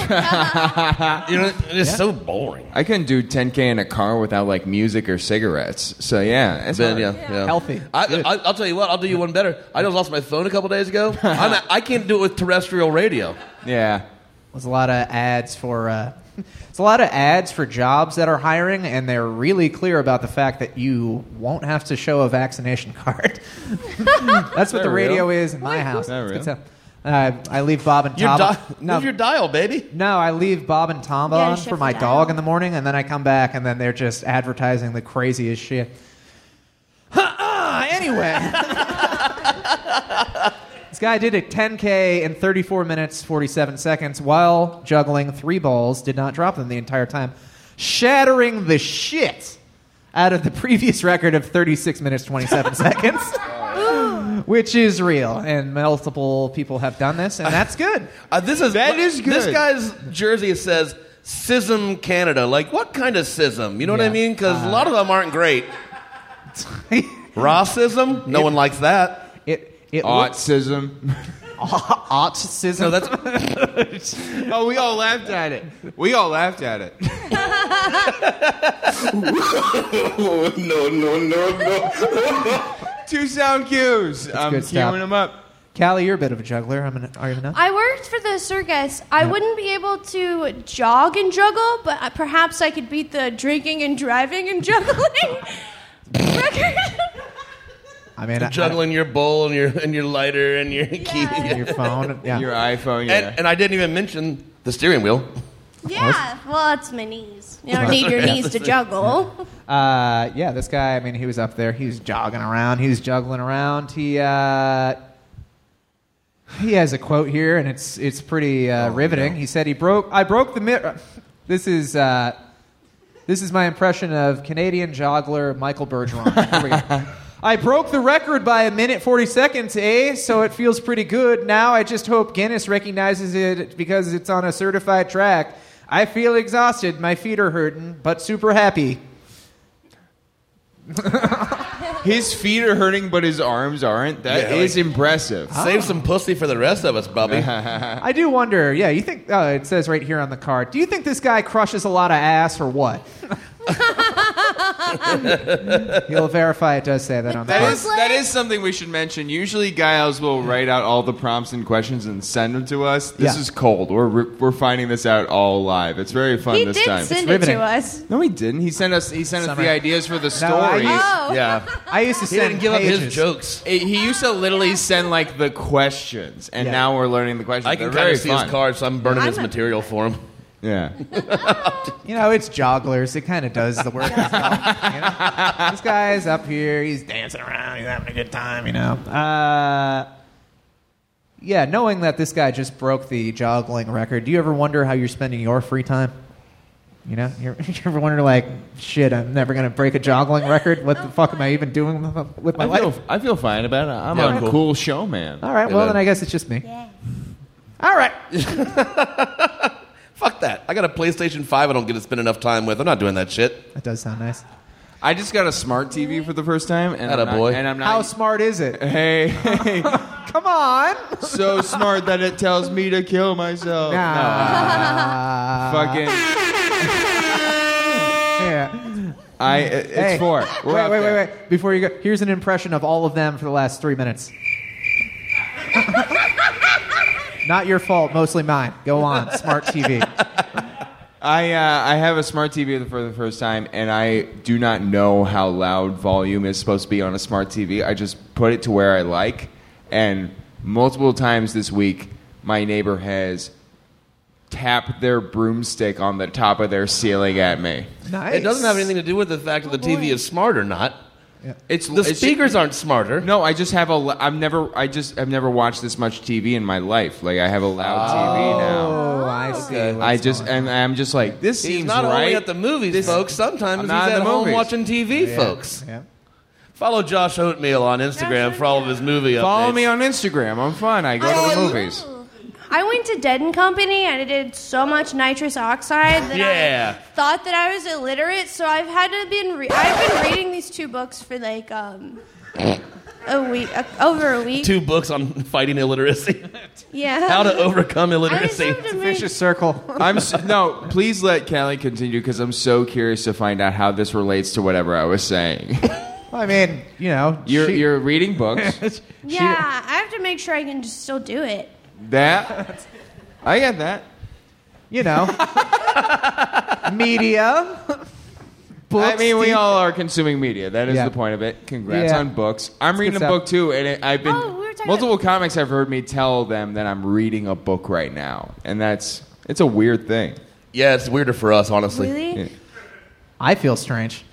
You know, it's yeah. so boring. I couldn't do ten K in a car without like music or cigarettes. So yeah, it's yeah, yeah. yeah. healthy. I, I, I'll tell you what. I'll do you one better. I just lost my phone a couple days ago. I'm, I can't do it with terrestrial radio. Yeah, there's a lot of ads for. Uh, it's a lot of ads for jobs that are hiring, and they're really clear about the fact that you won't have to show a vaccination card. That's what the radio real? is in my house. That's good. Uh, I leave Bob and Tom. Di- no. Move your dial, baby. No, I leave Bob and Tom yeah, on for my dog in the morning, and then I come back, and then they're just advertising the craziest shit. Uh-uh, anyway. This guy did a ten K in thirty-four minutes, forty-seven seconds while juggling three balls, did not drop them the entire time, shattering the shit out of the previous record of thirty-six minutes, twenty-seven seconds Which is real, and multiple people have done this, and that's good. Uh, this is that is good. This guy's jersey says "Sism Canada." Like, what kind of sism? You know yeah. what I mean? Because uh, a lot of them aren't great. Raw sism? No it, one likes that. It it autism. Autism. No, that's. Oh, we all laughed at it. We all laughed at it. Oh, no, no, no, no. Two sound cues. That's I'm queuing them up. Callie, you're a bit of a juggler. I'm an, are you not? I worked for the circus. I yeah. wouldn't be able to jog and juggle, but perhaps I could beat the drinking and driving and juggling record. I mean, I, juggling I your bowl and your and your lighter and your yeah. key, and your phone, yeah. your iPhone, yeah. And, and I didn't even mention the steering wheel. Yeah, well, it's my knees. You don't need your knees to juggle. Uh, yeah, this guy, I mean, he was up there. He was jogging around. He was juggling around. He uh, he has a quote here, and it's it's pretty uh, oh, riveting. No. He said, "He broke. I broke the mirror." This is uh, this is my impression of Canadian juggler Michael Bergeron. Here we go. I broke the record by a minute, forty seconds, eh? So it feels pretty good. Now I just hope Guinness recognizes it because it's on a certified track. I feel exhausted. My feet are hurting, but super happy. His feet are hurting, but his arms aren't. That yeah, is like, impressive. Oh. Save some pussy for the rest of us, Bobby. I do wonder. Yeah, you think... Uh, it says right here on the card. Do you think this guy crushes a lot of ass or what? You'll verify it does say that on the that is, that is something we should mention. Usually, Giles will write out all the prompts and questions and send them to us. This yeah. is cold. We're we're finding this out all live. It's very fun he this time. He did send it's it riveting. to us. No, he didn't. He sent us. He sent Summer. us the ideas for the stories. No, I used, oh. Yeah, I used to. He send didn't give pages. up his jokes. It, he used to literally send like the questions, and yeah. now we're learning the questions. I can kind of see fun. his cards, so I'm burning I'm his a- material for him. Yeah. You know, it's jogglers. It kind of does the work. As well, you know? This guy's up here. He's dancing around. He's having a good time, you know. Uh, yeah, knowing that this guy just broke the joggling record, do you ever wonder how you're spending your free time? You know, you ever wonder, like, shit, I'm never going to break a joggling record. What the fuck am I even doing with my I life? Feel, I feel fine about it. I'm yeah, on cool. cool show, man. All right, well, then I guess it's just me. Yeah. All right. Fuck that. I got a PlayStation five I don't get to spend enough time with. I'm not doing that shit. That does sound nice. I just got a smart T V for the first time. And I'm, boy. Not, and I'm not... How smart is it? Hey. hey. Come on. So smart that it tells me to kill myself. Nah. Nah. Fucking. Yeah. I, it's hey. four. We're wait, wait, there. wait, wait. Before you go, here's an impression of all of them for the last three minutes. Not your fault, mostly mine. Go on, smart T V. I uh, I have a smart T V for the first time, and I do not know how loud volume is supposed to be on a smart T V. I just put it to where I like, and multiple times this week, my neighbor has tap their broomstick on the top of their ceiling at me. Nice. It doesn't have anything to do with the fact oh, that the boy. T V is smart or not. Yeah. It's the it's, speakers aren't smarter. No, I just have a. I've never. I just. I've never watched this much T V in my life. Like I have a loud oh, T V now. Oh, I see. Okay. I just on. and I'm just like this. He's seems not right. Only at the movies, this, folks. Sometimes he's at home movies. watching T V, yeah. folks. Yeah. Follow Josh O'Neill on Instagram Josh for all of his movie updates. Follow me on Instagram. I'm fun. I go I to the movies. I went to Dead and Company and I did so much nitrous oxide that yeah. I thought that I was illiterate. So I've had to been re- I've been reading these two books for like um a week, uh, over a week. Two books on fighting illiteracy. Yeah. How to overcome illiteracy. It's a vicious circle. I'm so, no. Please let Cali continue because I'm so curious to find out how this relates to whatever I was saying. Well, I mean, you know, you're she, you're reading books. Yeah, I have to make sure I can just still do it. That I get that. You know. Media. Books. I mean, we all are consuming media. That is yeah. the point of it. Congrats yeah. on books. I'm That's reading a stuff. book too, and it, I've been oh, we were talking multiple about- comics have heard me tell them that I'm reading a book right now. And that's it's a weird thing. Yeah, it's weirder for us, honestly. Really? Yeah. I feel strange.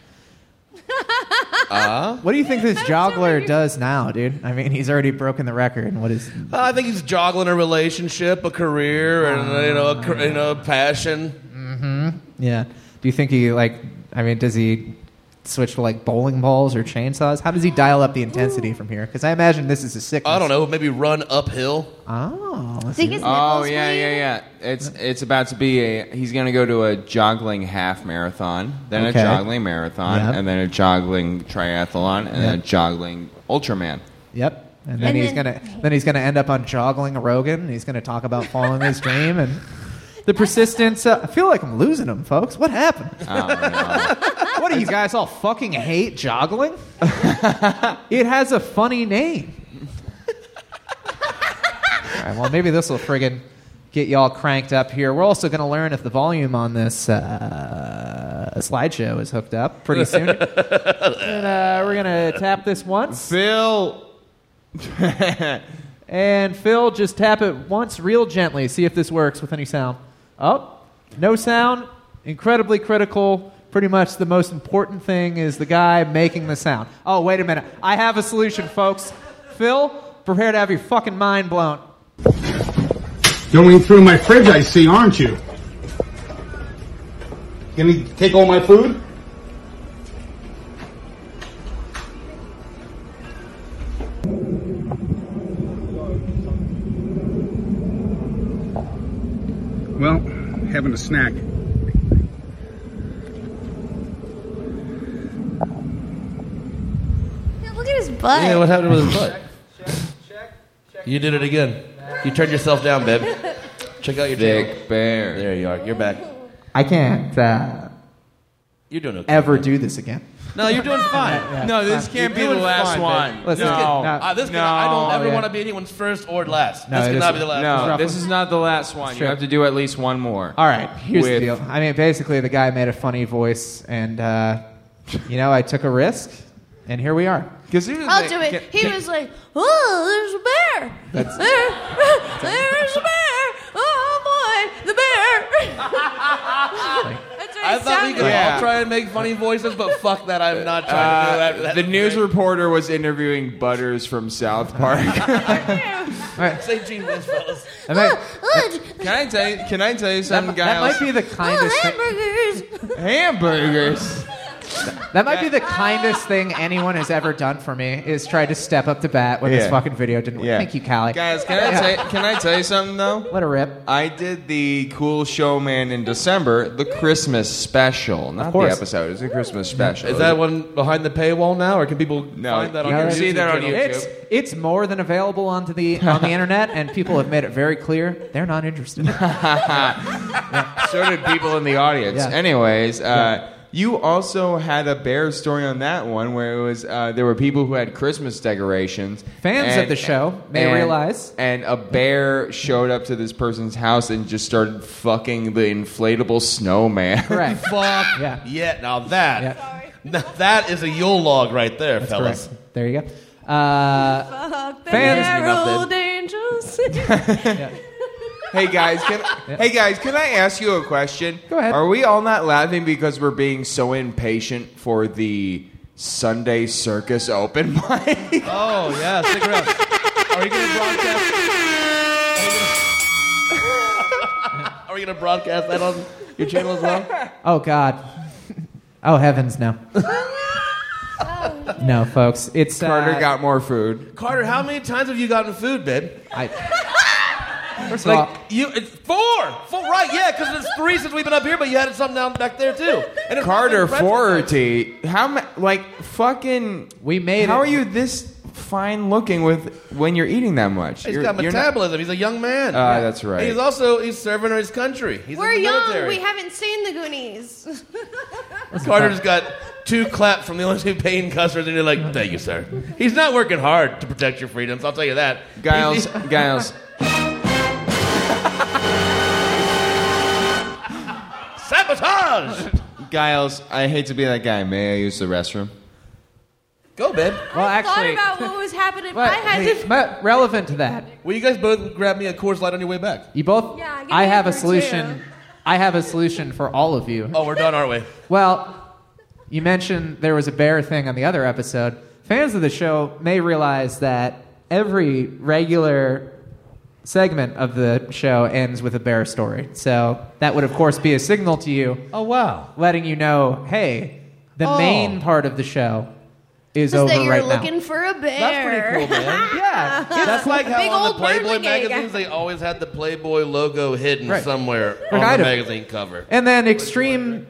Uh, what do you think this joggler does now, dude? I mean, he's already broken the record. What is? Uh, I think he's joggling a relationship, a career, and uh, you know, a, you know, passion. Mm-hmm. Yeah. Do you think he like? I mean, does he switch to like bowling balls or chainsaws? How does he dial up the intensity Ooh. from here? Because I imagine this is a sickness. I don't know. Maybe run uphill. Oh. I think it's oh yeah, way. yeah, yeah. It's it's about to be a. He's gonna go to a joggling half marathon, then okay. a joggling marathon, yep. and then a joggling triathlon, and yep. then a joggling Ultraman. Yep. And then and he's then, gonna then he's gonna end up on joggling Rogan. And he's gonna talk about following his dream and the persistence. Uh, I feel like I'm losing him, folks. What happened? Oh, no. What do you guys all fucking hate joggling? It has a funny name. All right, well, maybe this will friggin' get y'all cranked up here. We're also going to learn if the volume on this uh, slideshow is hooked up pretty soon. And uh, we're going to tap this once. Phil. And Phil, just tap it once real gently. See if this works with any sound. Oh, no sound. Incredibly critical. Pretty much the most important thing is the guy making the sound. Oh, wait a minute. I have a solution, folks. Phil, prepare to have your fucking mind blown. Going through my fridge, I see, aren't you? Can you take all my food? Well, having a snack. Butt. Yeah, what happened with his butt? Check, check, check, check. You did it again. You turned yourself down, babe. Check out your dick, bear. There you are. You're back. I can't. Uh, you're doing okay. Ever do this again? No, you're doing fine. Yeah, no, this fine. can't you're be the last fine, one. Listen, no, no, uh, this no can, I don't ever yeah. want to be anyone's first or last. No, this cannot be the last. No, one. this is not the last one. You have to do at least one more. All right. Here's with... the deal. I mean, basically, the guy made a funny voice, and uh, you know, I took a risk, and here we are. I'll like, do it. He was like, "Oh, there's a bear. That's there, there's a bear. Oh boy, the bear." That's what I thought sounded. We could yeah. all try and make funny voices, but fuck that. I'm not trying uh, to do that. That's the great. News reporter was interviewing Butters from South Park. Say Gene Lynch, fellas. Can I tell you? Can I tell you something, guys? That might be the kindest. Oh, hamburgers. Hamburgers. That might be the kindest thing anyone has ever done for me is try to step up to bat when yeah. this fucking video didn't work. Yeah. Thank you, Cali. Guys, can I, yeah. tell you, can I tell you something, though? Let it rip. I did the Cool Showman in December, the Christmas special. Not the episode. It was the Christmas special. Is that one behind the paywall now, or can people no, find that on YouTube? You can see that on YouTube. It's, it's more than available onto the, on the internet, and people have made it very clear they're not interested. yeah. So did people in the audience. Yeah. Anyways... Uh, yeah. You also had a bear story on that one where it was uh, there were people who had Christmas decorations. Fans and, of the show may and, realize. And a bear showed up to this person's house and just started fucking the inflatable snowman. Correct. Fuck. Yeah. yeah. Now that yeah. now that is a Yule log right there, That's fellas. Correct. There you go. Uh, Fuck the fans. Old angels. yeah. Hey guys, can yeah. hey guys, can I ask you a question? Go ahead. Are we all not laughing because we're being so impatient for the Sunday Circus open mic? Oh yeah, stick around. Are you gonna broadcast? Are you gonna broadcast that on your channel as well? Oh God. Oh heavens, no. No, folks. It's Carter uh, got more food. Carter, how many times have you gotten food, babe? I. First of like, all, you it's four, four, right? Yeah, because there's three since we've been up here, but you had some down back there too. And Carter Forty, how ma- like fucking? We made. How it. Are you this fine looking with when you're eating that much? He's you're, got metabolism. Not, he's a young man. Uh, yeah. That's right. And he's also he's serving his country. He's We're in the young. Military. We haven't seen the Goonies. Carter's got two claps from the only two paying customers, and you're like, "Thank you, sir." He's not working hard to protect your freedoms. I'll tell you that. Giles, Giles. Sabotage! Giles, I hate to be that guy. May I use the restroom? Go, babe. Well, I actually, thought about what was happening. But, I had hey, to... but relevant to that. Will you guys both grab me a Coors Light on your way back? You both? Yeah, I, I have a solution. Too. I have a solution for all of you. Oh, we're done, aren't we? Well, you mentioned there was a bear thing on the other episode. Fans of the show may realize that every regular segment of the show ends with a bear story. So that would, of course, be a signal to you. Oh, wow. Letting you know, hey, the oh. main part of the show is just over that you're right now. You're looking for a bear. That's pretty cool, man. Yeah. That's like how Big on the Playboy magazines, they always had the Playboy logo hidden right. somewhere on the magazine cover. And then extreme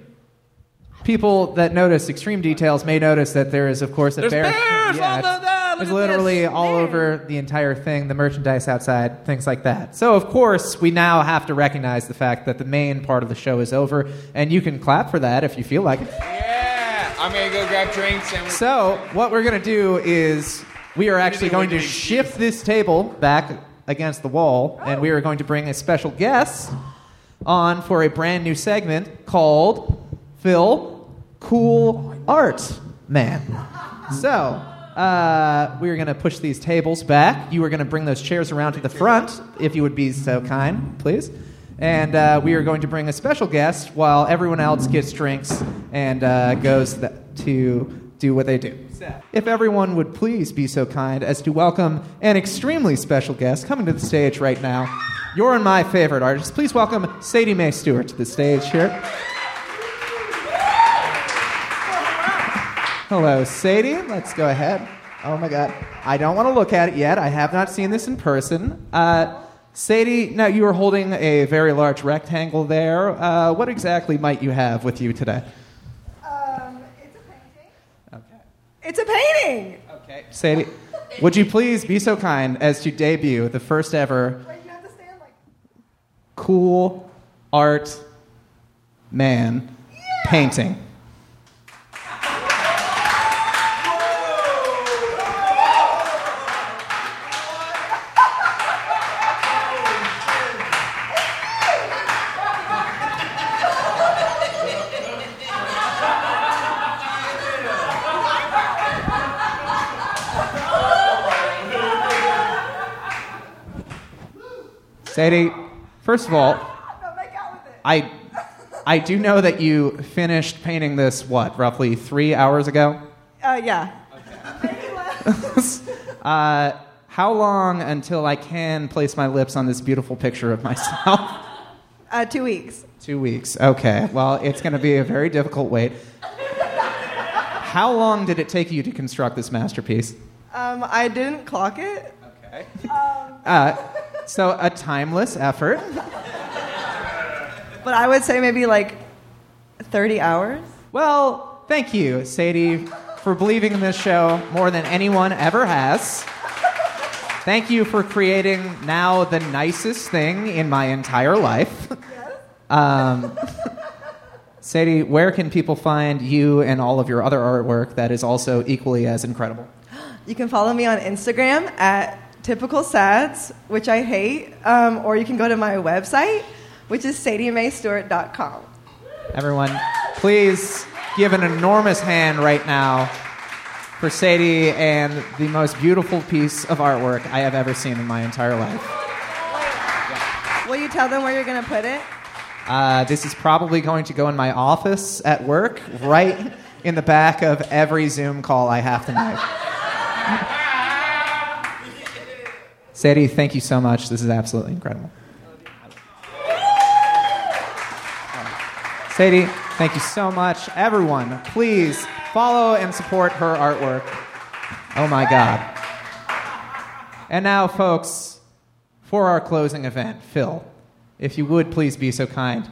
people that notice extreme details may notice that there is, of course, a There's bear. There's bears yeah, on the... It's literally all there. Over the entire thing, the merchandise outside, things like that. So, of course, we now have to recognize the fact that the main part of the show is over, and you can clap for that if you feel like it. Yeah! I'm going to go grab drinks. And so, what we're going to do is we are actually going to shift this table back against the wall, oh. and we are going to bring a special guest on for a brand new segment called Phil Cool Art Man. So... Uh, we are going to push these tables back. You are going to bring those chairs around to the front, if you would be so kind, please. And uh, we are going to bring a special guest while everyone else gets drinks and uh, goes th- to do what they do. If everyone would please be so kind as to welcome an extremely special guest coming to the stage right now. You're my favorite artist. Please welcome Sadie Mae Stewart to the stage here. Hello, Sadie. Let's go ahead. Oh, my God. I don't want to look at it yet. I have not seen this in person. Uh, Sadie, now you are holding a very large rectangle there. Uh, what exactly might you have with you today? Um, it's a painting. Okay. It's a painting! Okay. Sadie, would you please be so kind as to debut the first ever... Wait, you have to stand like... Cool Art Man yeah! painting. Sadie, first of all, I I do know that you finished painting this, what, roughly three hours ago? Uh, yeah. Okay. uh, how long until I can place my lips on this beautiful picture of myself? Uh, two weeks. Two weeks, okay. Well, it's going to be a very difficult wait. How long did it take you to construct this masterpiece? Um, I didn't clock it. Okay. Um... Uh, So a timeless effort. But I would say maybe like thirty hours. Well, thank you, Sadie, for believing in this show more than anyone ever has. Thank you for creating now the nicest thing in my entire life. Yes. Um, Sadie, where can people find you and all of your other artwork that is also equally as incredible? You can follow me on Instagram at Typical Sads, which I hate, um, or you can go to my website, which is sadie mae stewart dot com. Everyone, please give an enormous hand right now for Sadie and the most beautiful piece of artwork I have ever seen in my entire life. Will you tell them where you're going to put it? Uh, this is probably going to go in my office at work, right in the back of every Zoom call I have tonight. Sadie, thank you so much. This is absolutely incredible. Sadie, thank you so much. Everyone, please follow and support her artwork. Oh, my God. And now, folks, for our closing event, Phil, if you would please be so kind.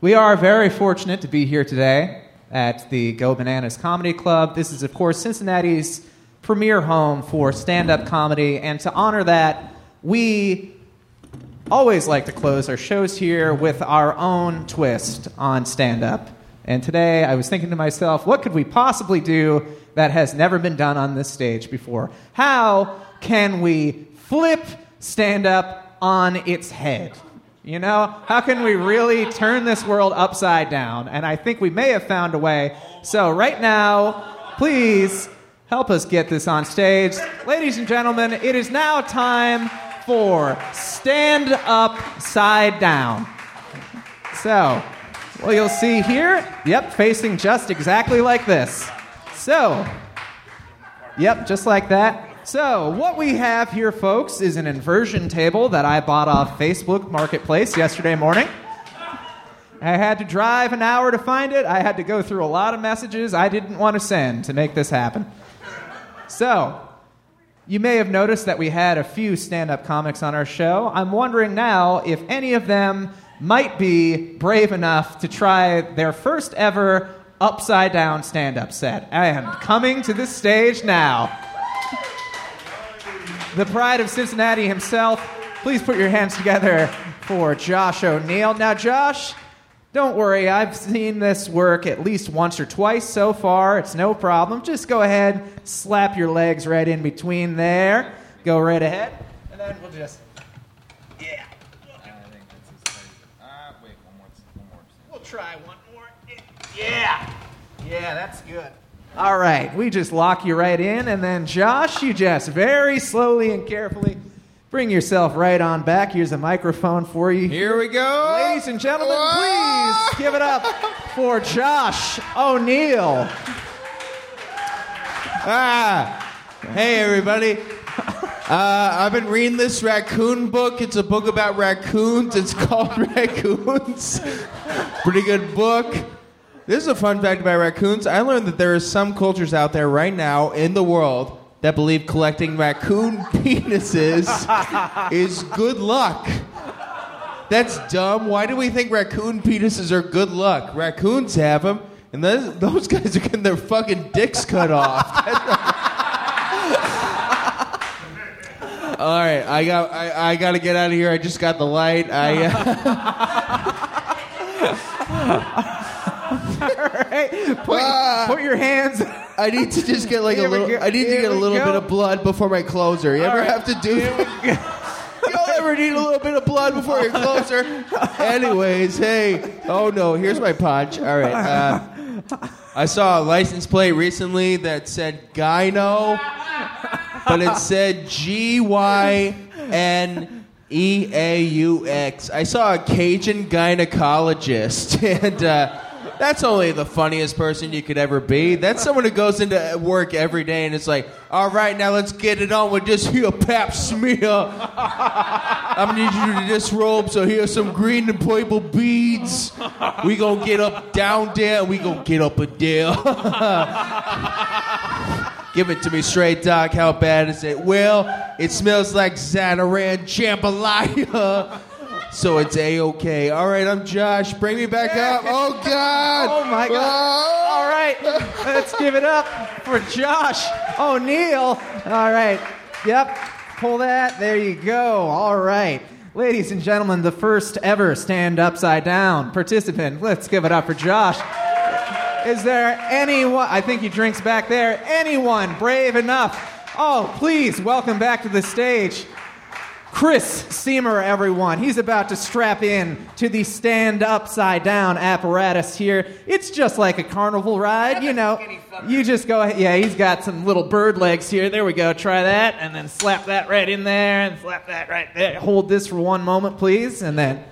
We are very fortunate to be here today at the Go Bananas Comedy Club. This is, of course, Cincinnati's premier home for stand-up comedy. And to honor that, we always like to close our shows here with our own twist on stand-up. And today I was thinking to myself, what could we possibly do that has never been done on this stage before? How can we flip stand-up on its head? You know, how can we really turn this world upside down? And I think we may have found a way. So right now, please help us get this on stage. Ladies and gentlemen, it is now time for Stand-Up-Side-Down. So, well, you'll see here, yep, facing just exactly like this. So, yep, just like that. So, what we have here, folks, is an inversion table that I bought off Facebook Marketplace yesterday morning. I had to drive an hour to find it. I had to go through a lot of messages I didn't want to send to make this happen. So, you may have noticed that we had a few stand-up comics on our show. I'm wondering now if any of them might be brave enough to try their first ever upside-down stand-up set. And coming to this stage now, the pride of Cincinnati himself, please put your hands together for Josh O'Neill. Now, Josh, don't worry. I've seen this work at least once or twice so far. It's no problem. Just go ahead, slap your legs right in between there. Go right ahead. And then we'll just, yeah. I think that's as uh, wait, one more, one more. We'll try one more. Yeah. Yeah, that's good. All right, we just lock you right in, and then, Josh, you just very slowly and carefully bring yourself right on back. Here's a microphone for you. Here we go. Ladies and gentlemen, whoa, please give it up for Josh O'Neill. Ah, hey, everybody. Uh, I've been reading this raccoon book. It's a book about raccoons. It's called Raccoons. Pretty good book. This is a fun fact about raccoons. I learned that there are some cultures out there right now in the world that believe collecting raccoon penises is good luck. That's dumb. Why do we think raccoon penises are good luck? Raccoons have them, and those, those guys are getting their fucking dicks cut off. All right, I got. I, I got to get out of here. I just got the light. I. Uh... Right. Put, uh, put your hands. I need to just get like here a little. I need here to get a little go. bit of blood before my closer. You All ever right. have to do? Y'all ever need a little bit of blood before your closer? Anyways, hey. Oh no, here's my punch. All right. Uh, I saw a license plate recently that said gyno, but it said G Y N. E A U X. I saw a Cajun gynecologist, and uh, that's only the funniest person you could ever be. That's someone who goes into work every day and it's like, all right, now let's get it on with this here pap smear. I'm going to need you to disrobe, so here's some green and purple beads. We going to get up down there, and we going to get up a deal. Give it to me straight, Doc. How bad is it? Well, it smells like Xanaran Jambalaya. So it's A-okay. All right, I'm Josh. Bring me back up. Oh, God. Oh, my God. Oh. All right. Let's give it up for Josh O'Neill. All right. Yep. Pull that. There you go. All right. Ladies and gentlemen, the first ever stand upside down participant. Let's give it up for Josh. Is there anyone, I think he drinks back there, anyone brave enough? Oh, please welcome back to the stage Chris Siemer, everyone. He's about to strap in to the Stand-Up-Side-down apparatus here. It's just like a carnival ride, you know. You just go ahead. Yeah, he's got some little bird legs here. There we go. Try that, and then slap that right in there, and slap that right there. Hold this for one moment, please, and then...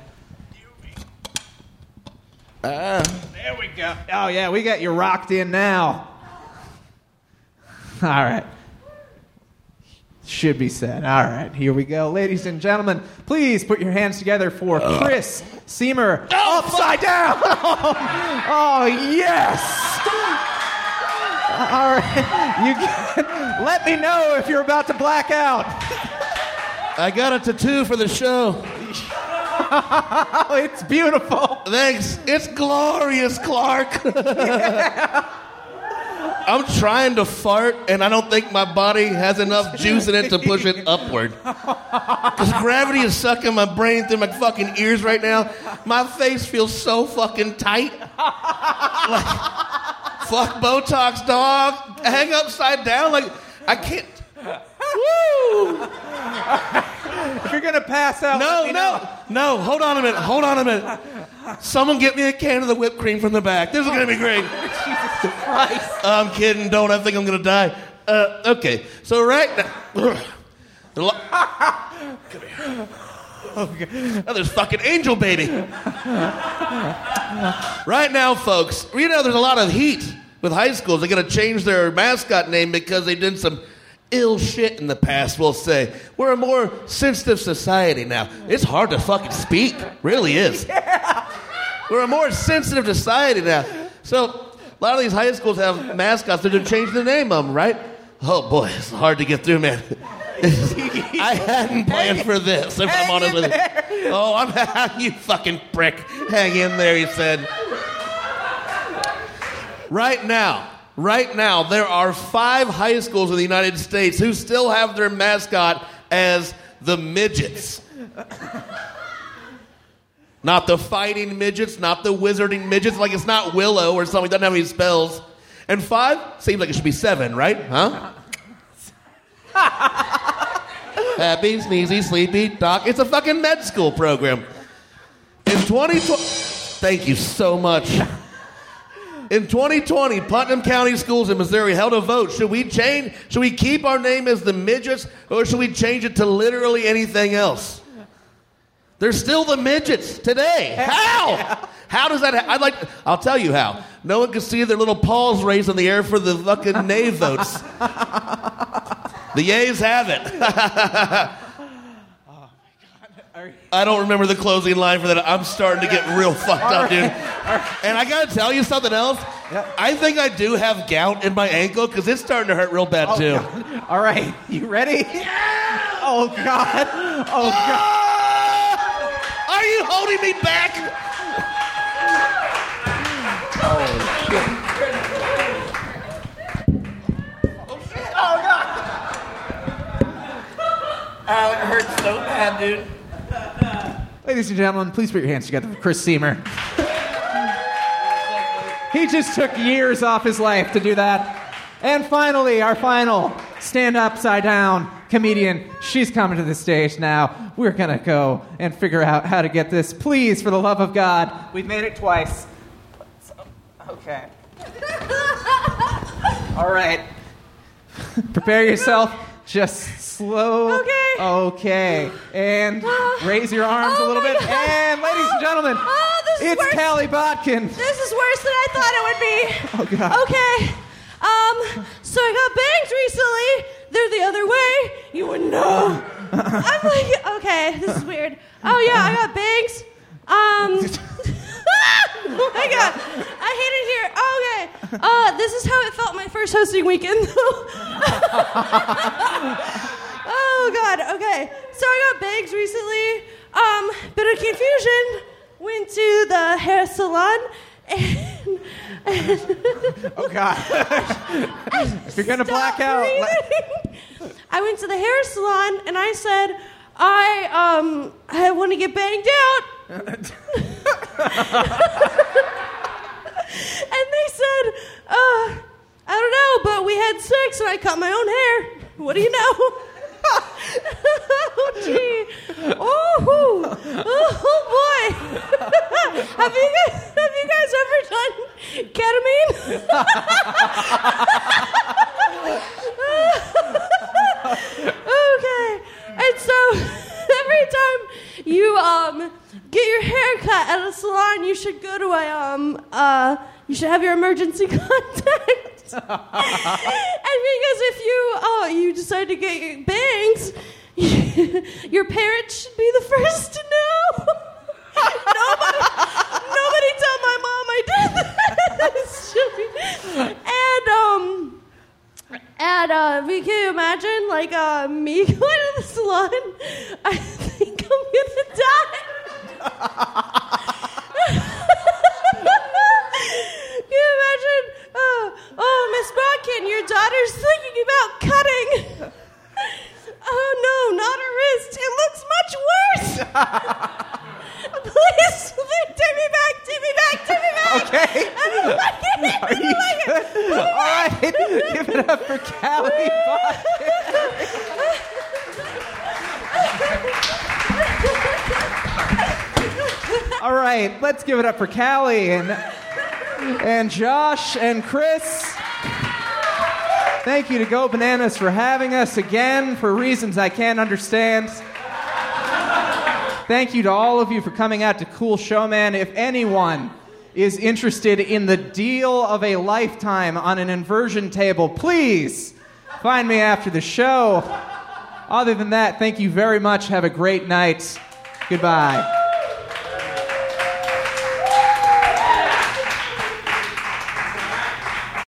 Uh, there we go. Oh, yeah, we got you rocked in now. All right. Should be said. All right, here we go. Ladies and gentlemen, please put your hands together for Chris Siemer. Oh, upside down! Oh, yes! All right. You can, let me know if you're about to black out. I got a tattoo for the show. It's beautiful. Thanks. It's glorious, Clark. Yeah. I'm trying to fart, and I don't think my body has enough juice in it to push it upward. Because gravity is sucking my brain through my fucking ears right now. My face feels so fucking tight. Like, fuck Botox, dog. Hang upside down. Like, I can't. Woo! If you're going to pass out... No, no, know. no. Hold on a minute. Hold on a minute. Someone get me a can of the whipped cream from the back. This is going to be great. Jesus Christ. I'm kidding. Don't. I think I'm going to die. Uh, okay. So right now... Come here. Oh, oh, there's fucking angel baby. Right now, folks, you know there's a lot of heat with high schools. They're going to change their mascot name because they did some... ill shit in the past, we'll say. We're a more sensitive society now. It's hard to fucking speak. Really is. Yeah. We're a more sensitive society now. So, a lot of these high schools have mascots. They're going to change the name of them, right? Oh, boy. It's hard to get through, man. I hadn't planned hang, for this, if I'm honest with there. you. Oh, I'm you fucking prick. Hang in there, he said. Right now, Right now, there are five high schools in the United States who still have their mascot as the midgets. Not the fighting midgets, not the wizarding midgets. Like, it's not Willow or something. It doesn't have any spells. And five? Seems like it should be seven, right? Huh? Happy, sneezy, sleepy, doc. It's a fucking med school program. In twenty twenty... Thank you so much. In twenty twenty, Putnam County Schools in Missouri held a vote. Should we change? Should we keep our name as the midgets, or should we change it to literally anything else? They're still the midgets today. How? How does that? Ha- I'd like. I'll tell you how. No one could see their little paws raised in the air for the fucking nay votes. The yays have it. I don't remember the closing line for that. I'm starting to get real fucked up, dude. And I got to tell you something else. Yep. I think I do have gout in my ankle because it's starting to hurt real bad, oh, too. God. All right. You ready? Yeah! Oh, God. Oh, oh, God. Are you holding me back? Oh, shit. Oh, shit. Oh, God. Oh, it hurts so bad, dude. Ladies and gentlemen, please put your hands together for Chris Siemer. He just took years off his life to do that. And finally, our final Stand-Up-Side-down comedian. She's coming to the stage now. We're going to go and figure out how to get this. Please, for the love of God. We've made it twice. Okay. All right. Prepare yourself. Just slow. Okay. Okay. And raise your arms oh a little bit. God. And ladies oh. and gentlemen, oh, this it's is Cali Botkin. This is worse than I thought it would be. Oh, God. Okay. Um, so I got banged recently. They're the other way. You wouldn't know. I'm like, okay, this is weird. Oh, yeah, I got bangs. Um... Oh my God, I hate it here. Oh, okay, uh, this is how it felt my first hosting weekend. Oh God, okay. So I got bangs recently. Um, bit of confusion. Went to the hair salon. And, and oh God, if you're gonna black out. I went to the hair salon and I said, I um, I want to get banged out. And they said, uh, I don't know, but we had sex and I cut my own hair. What do you know? Oh, gee. So every time you um get your hair cut at a salon, you should go to a um uh you should have your emergency contact. And because if you uh you decide to get your bangs, your parents should be the first to know. nobody, nobody tell my mom I did this. And um. And uh, can you imagine, like, uh, me going to the salon? I think I'm gonna die. Can you imagine? Oh, oh, Miss Botkin, your daughter's thinking about cutting. Oh no, not her wrist. It looks much worse. Please, please, take me back, take me back, take me back. Okay. I don't like it. I don't like it. All right. Give it up for Cali Botkin. All right, let's give it up for Cali and and Josh and Chris. Thank you to Go Bananas for having us again for reasons I can't understand. Thank you to all of you for coming out to Cool Show, man. If anyone is interested in the deal of a lifetime on an inversion table, please find me after the show. Other than that, thank you very much. Have a great night. Goodbye.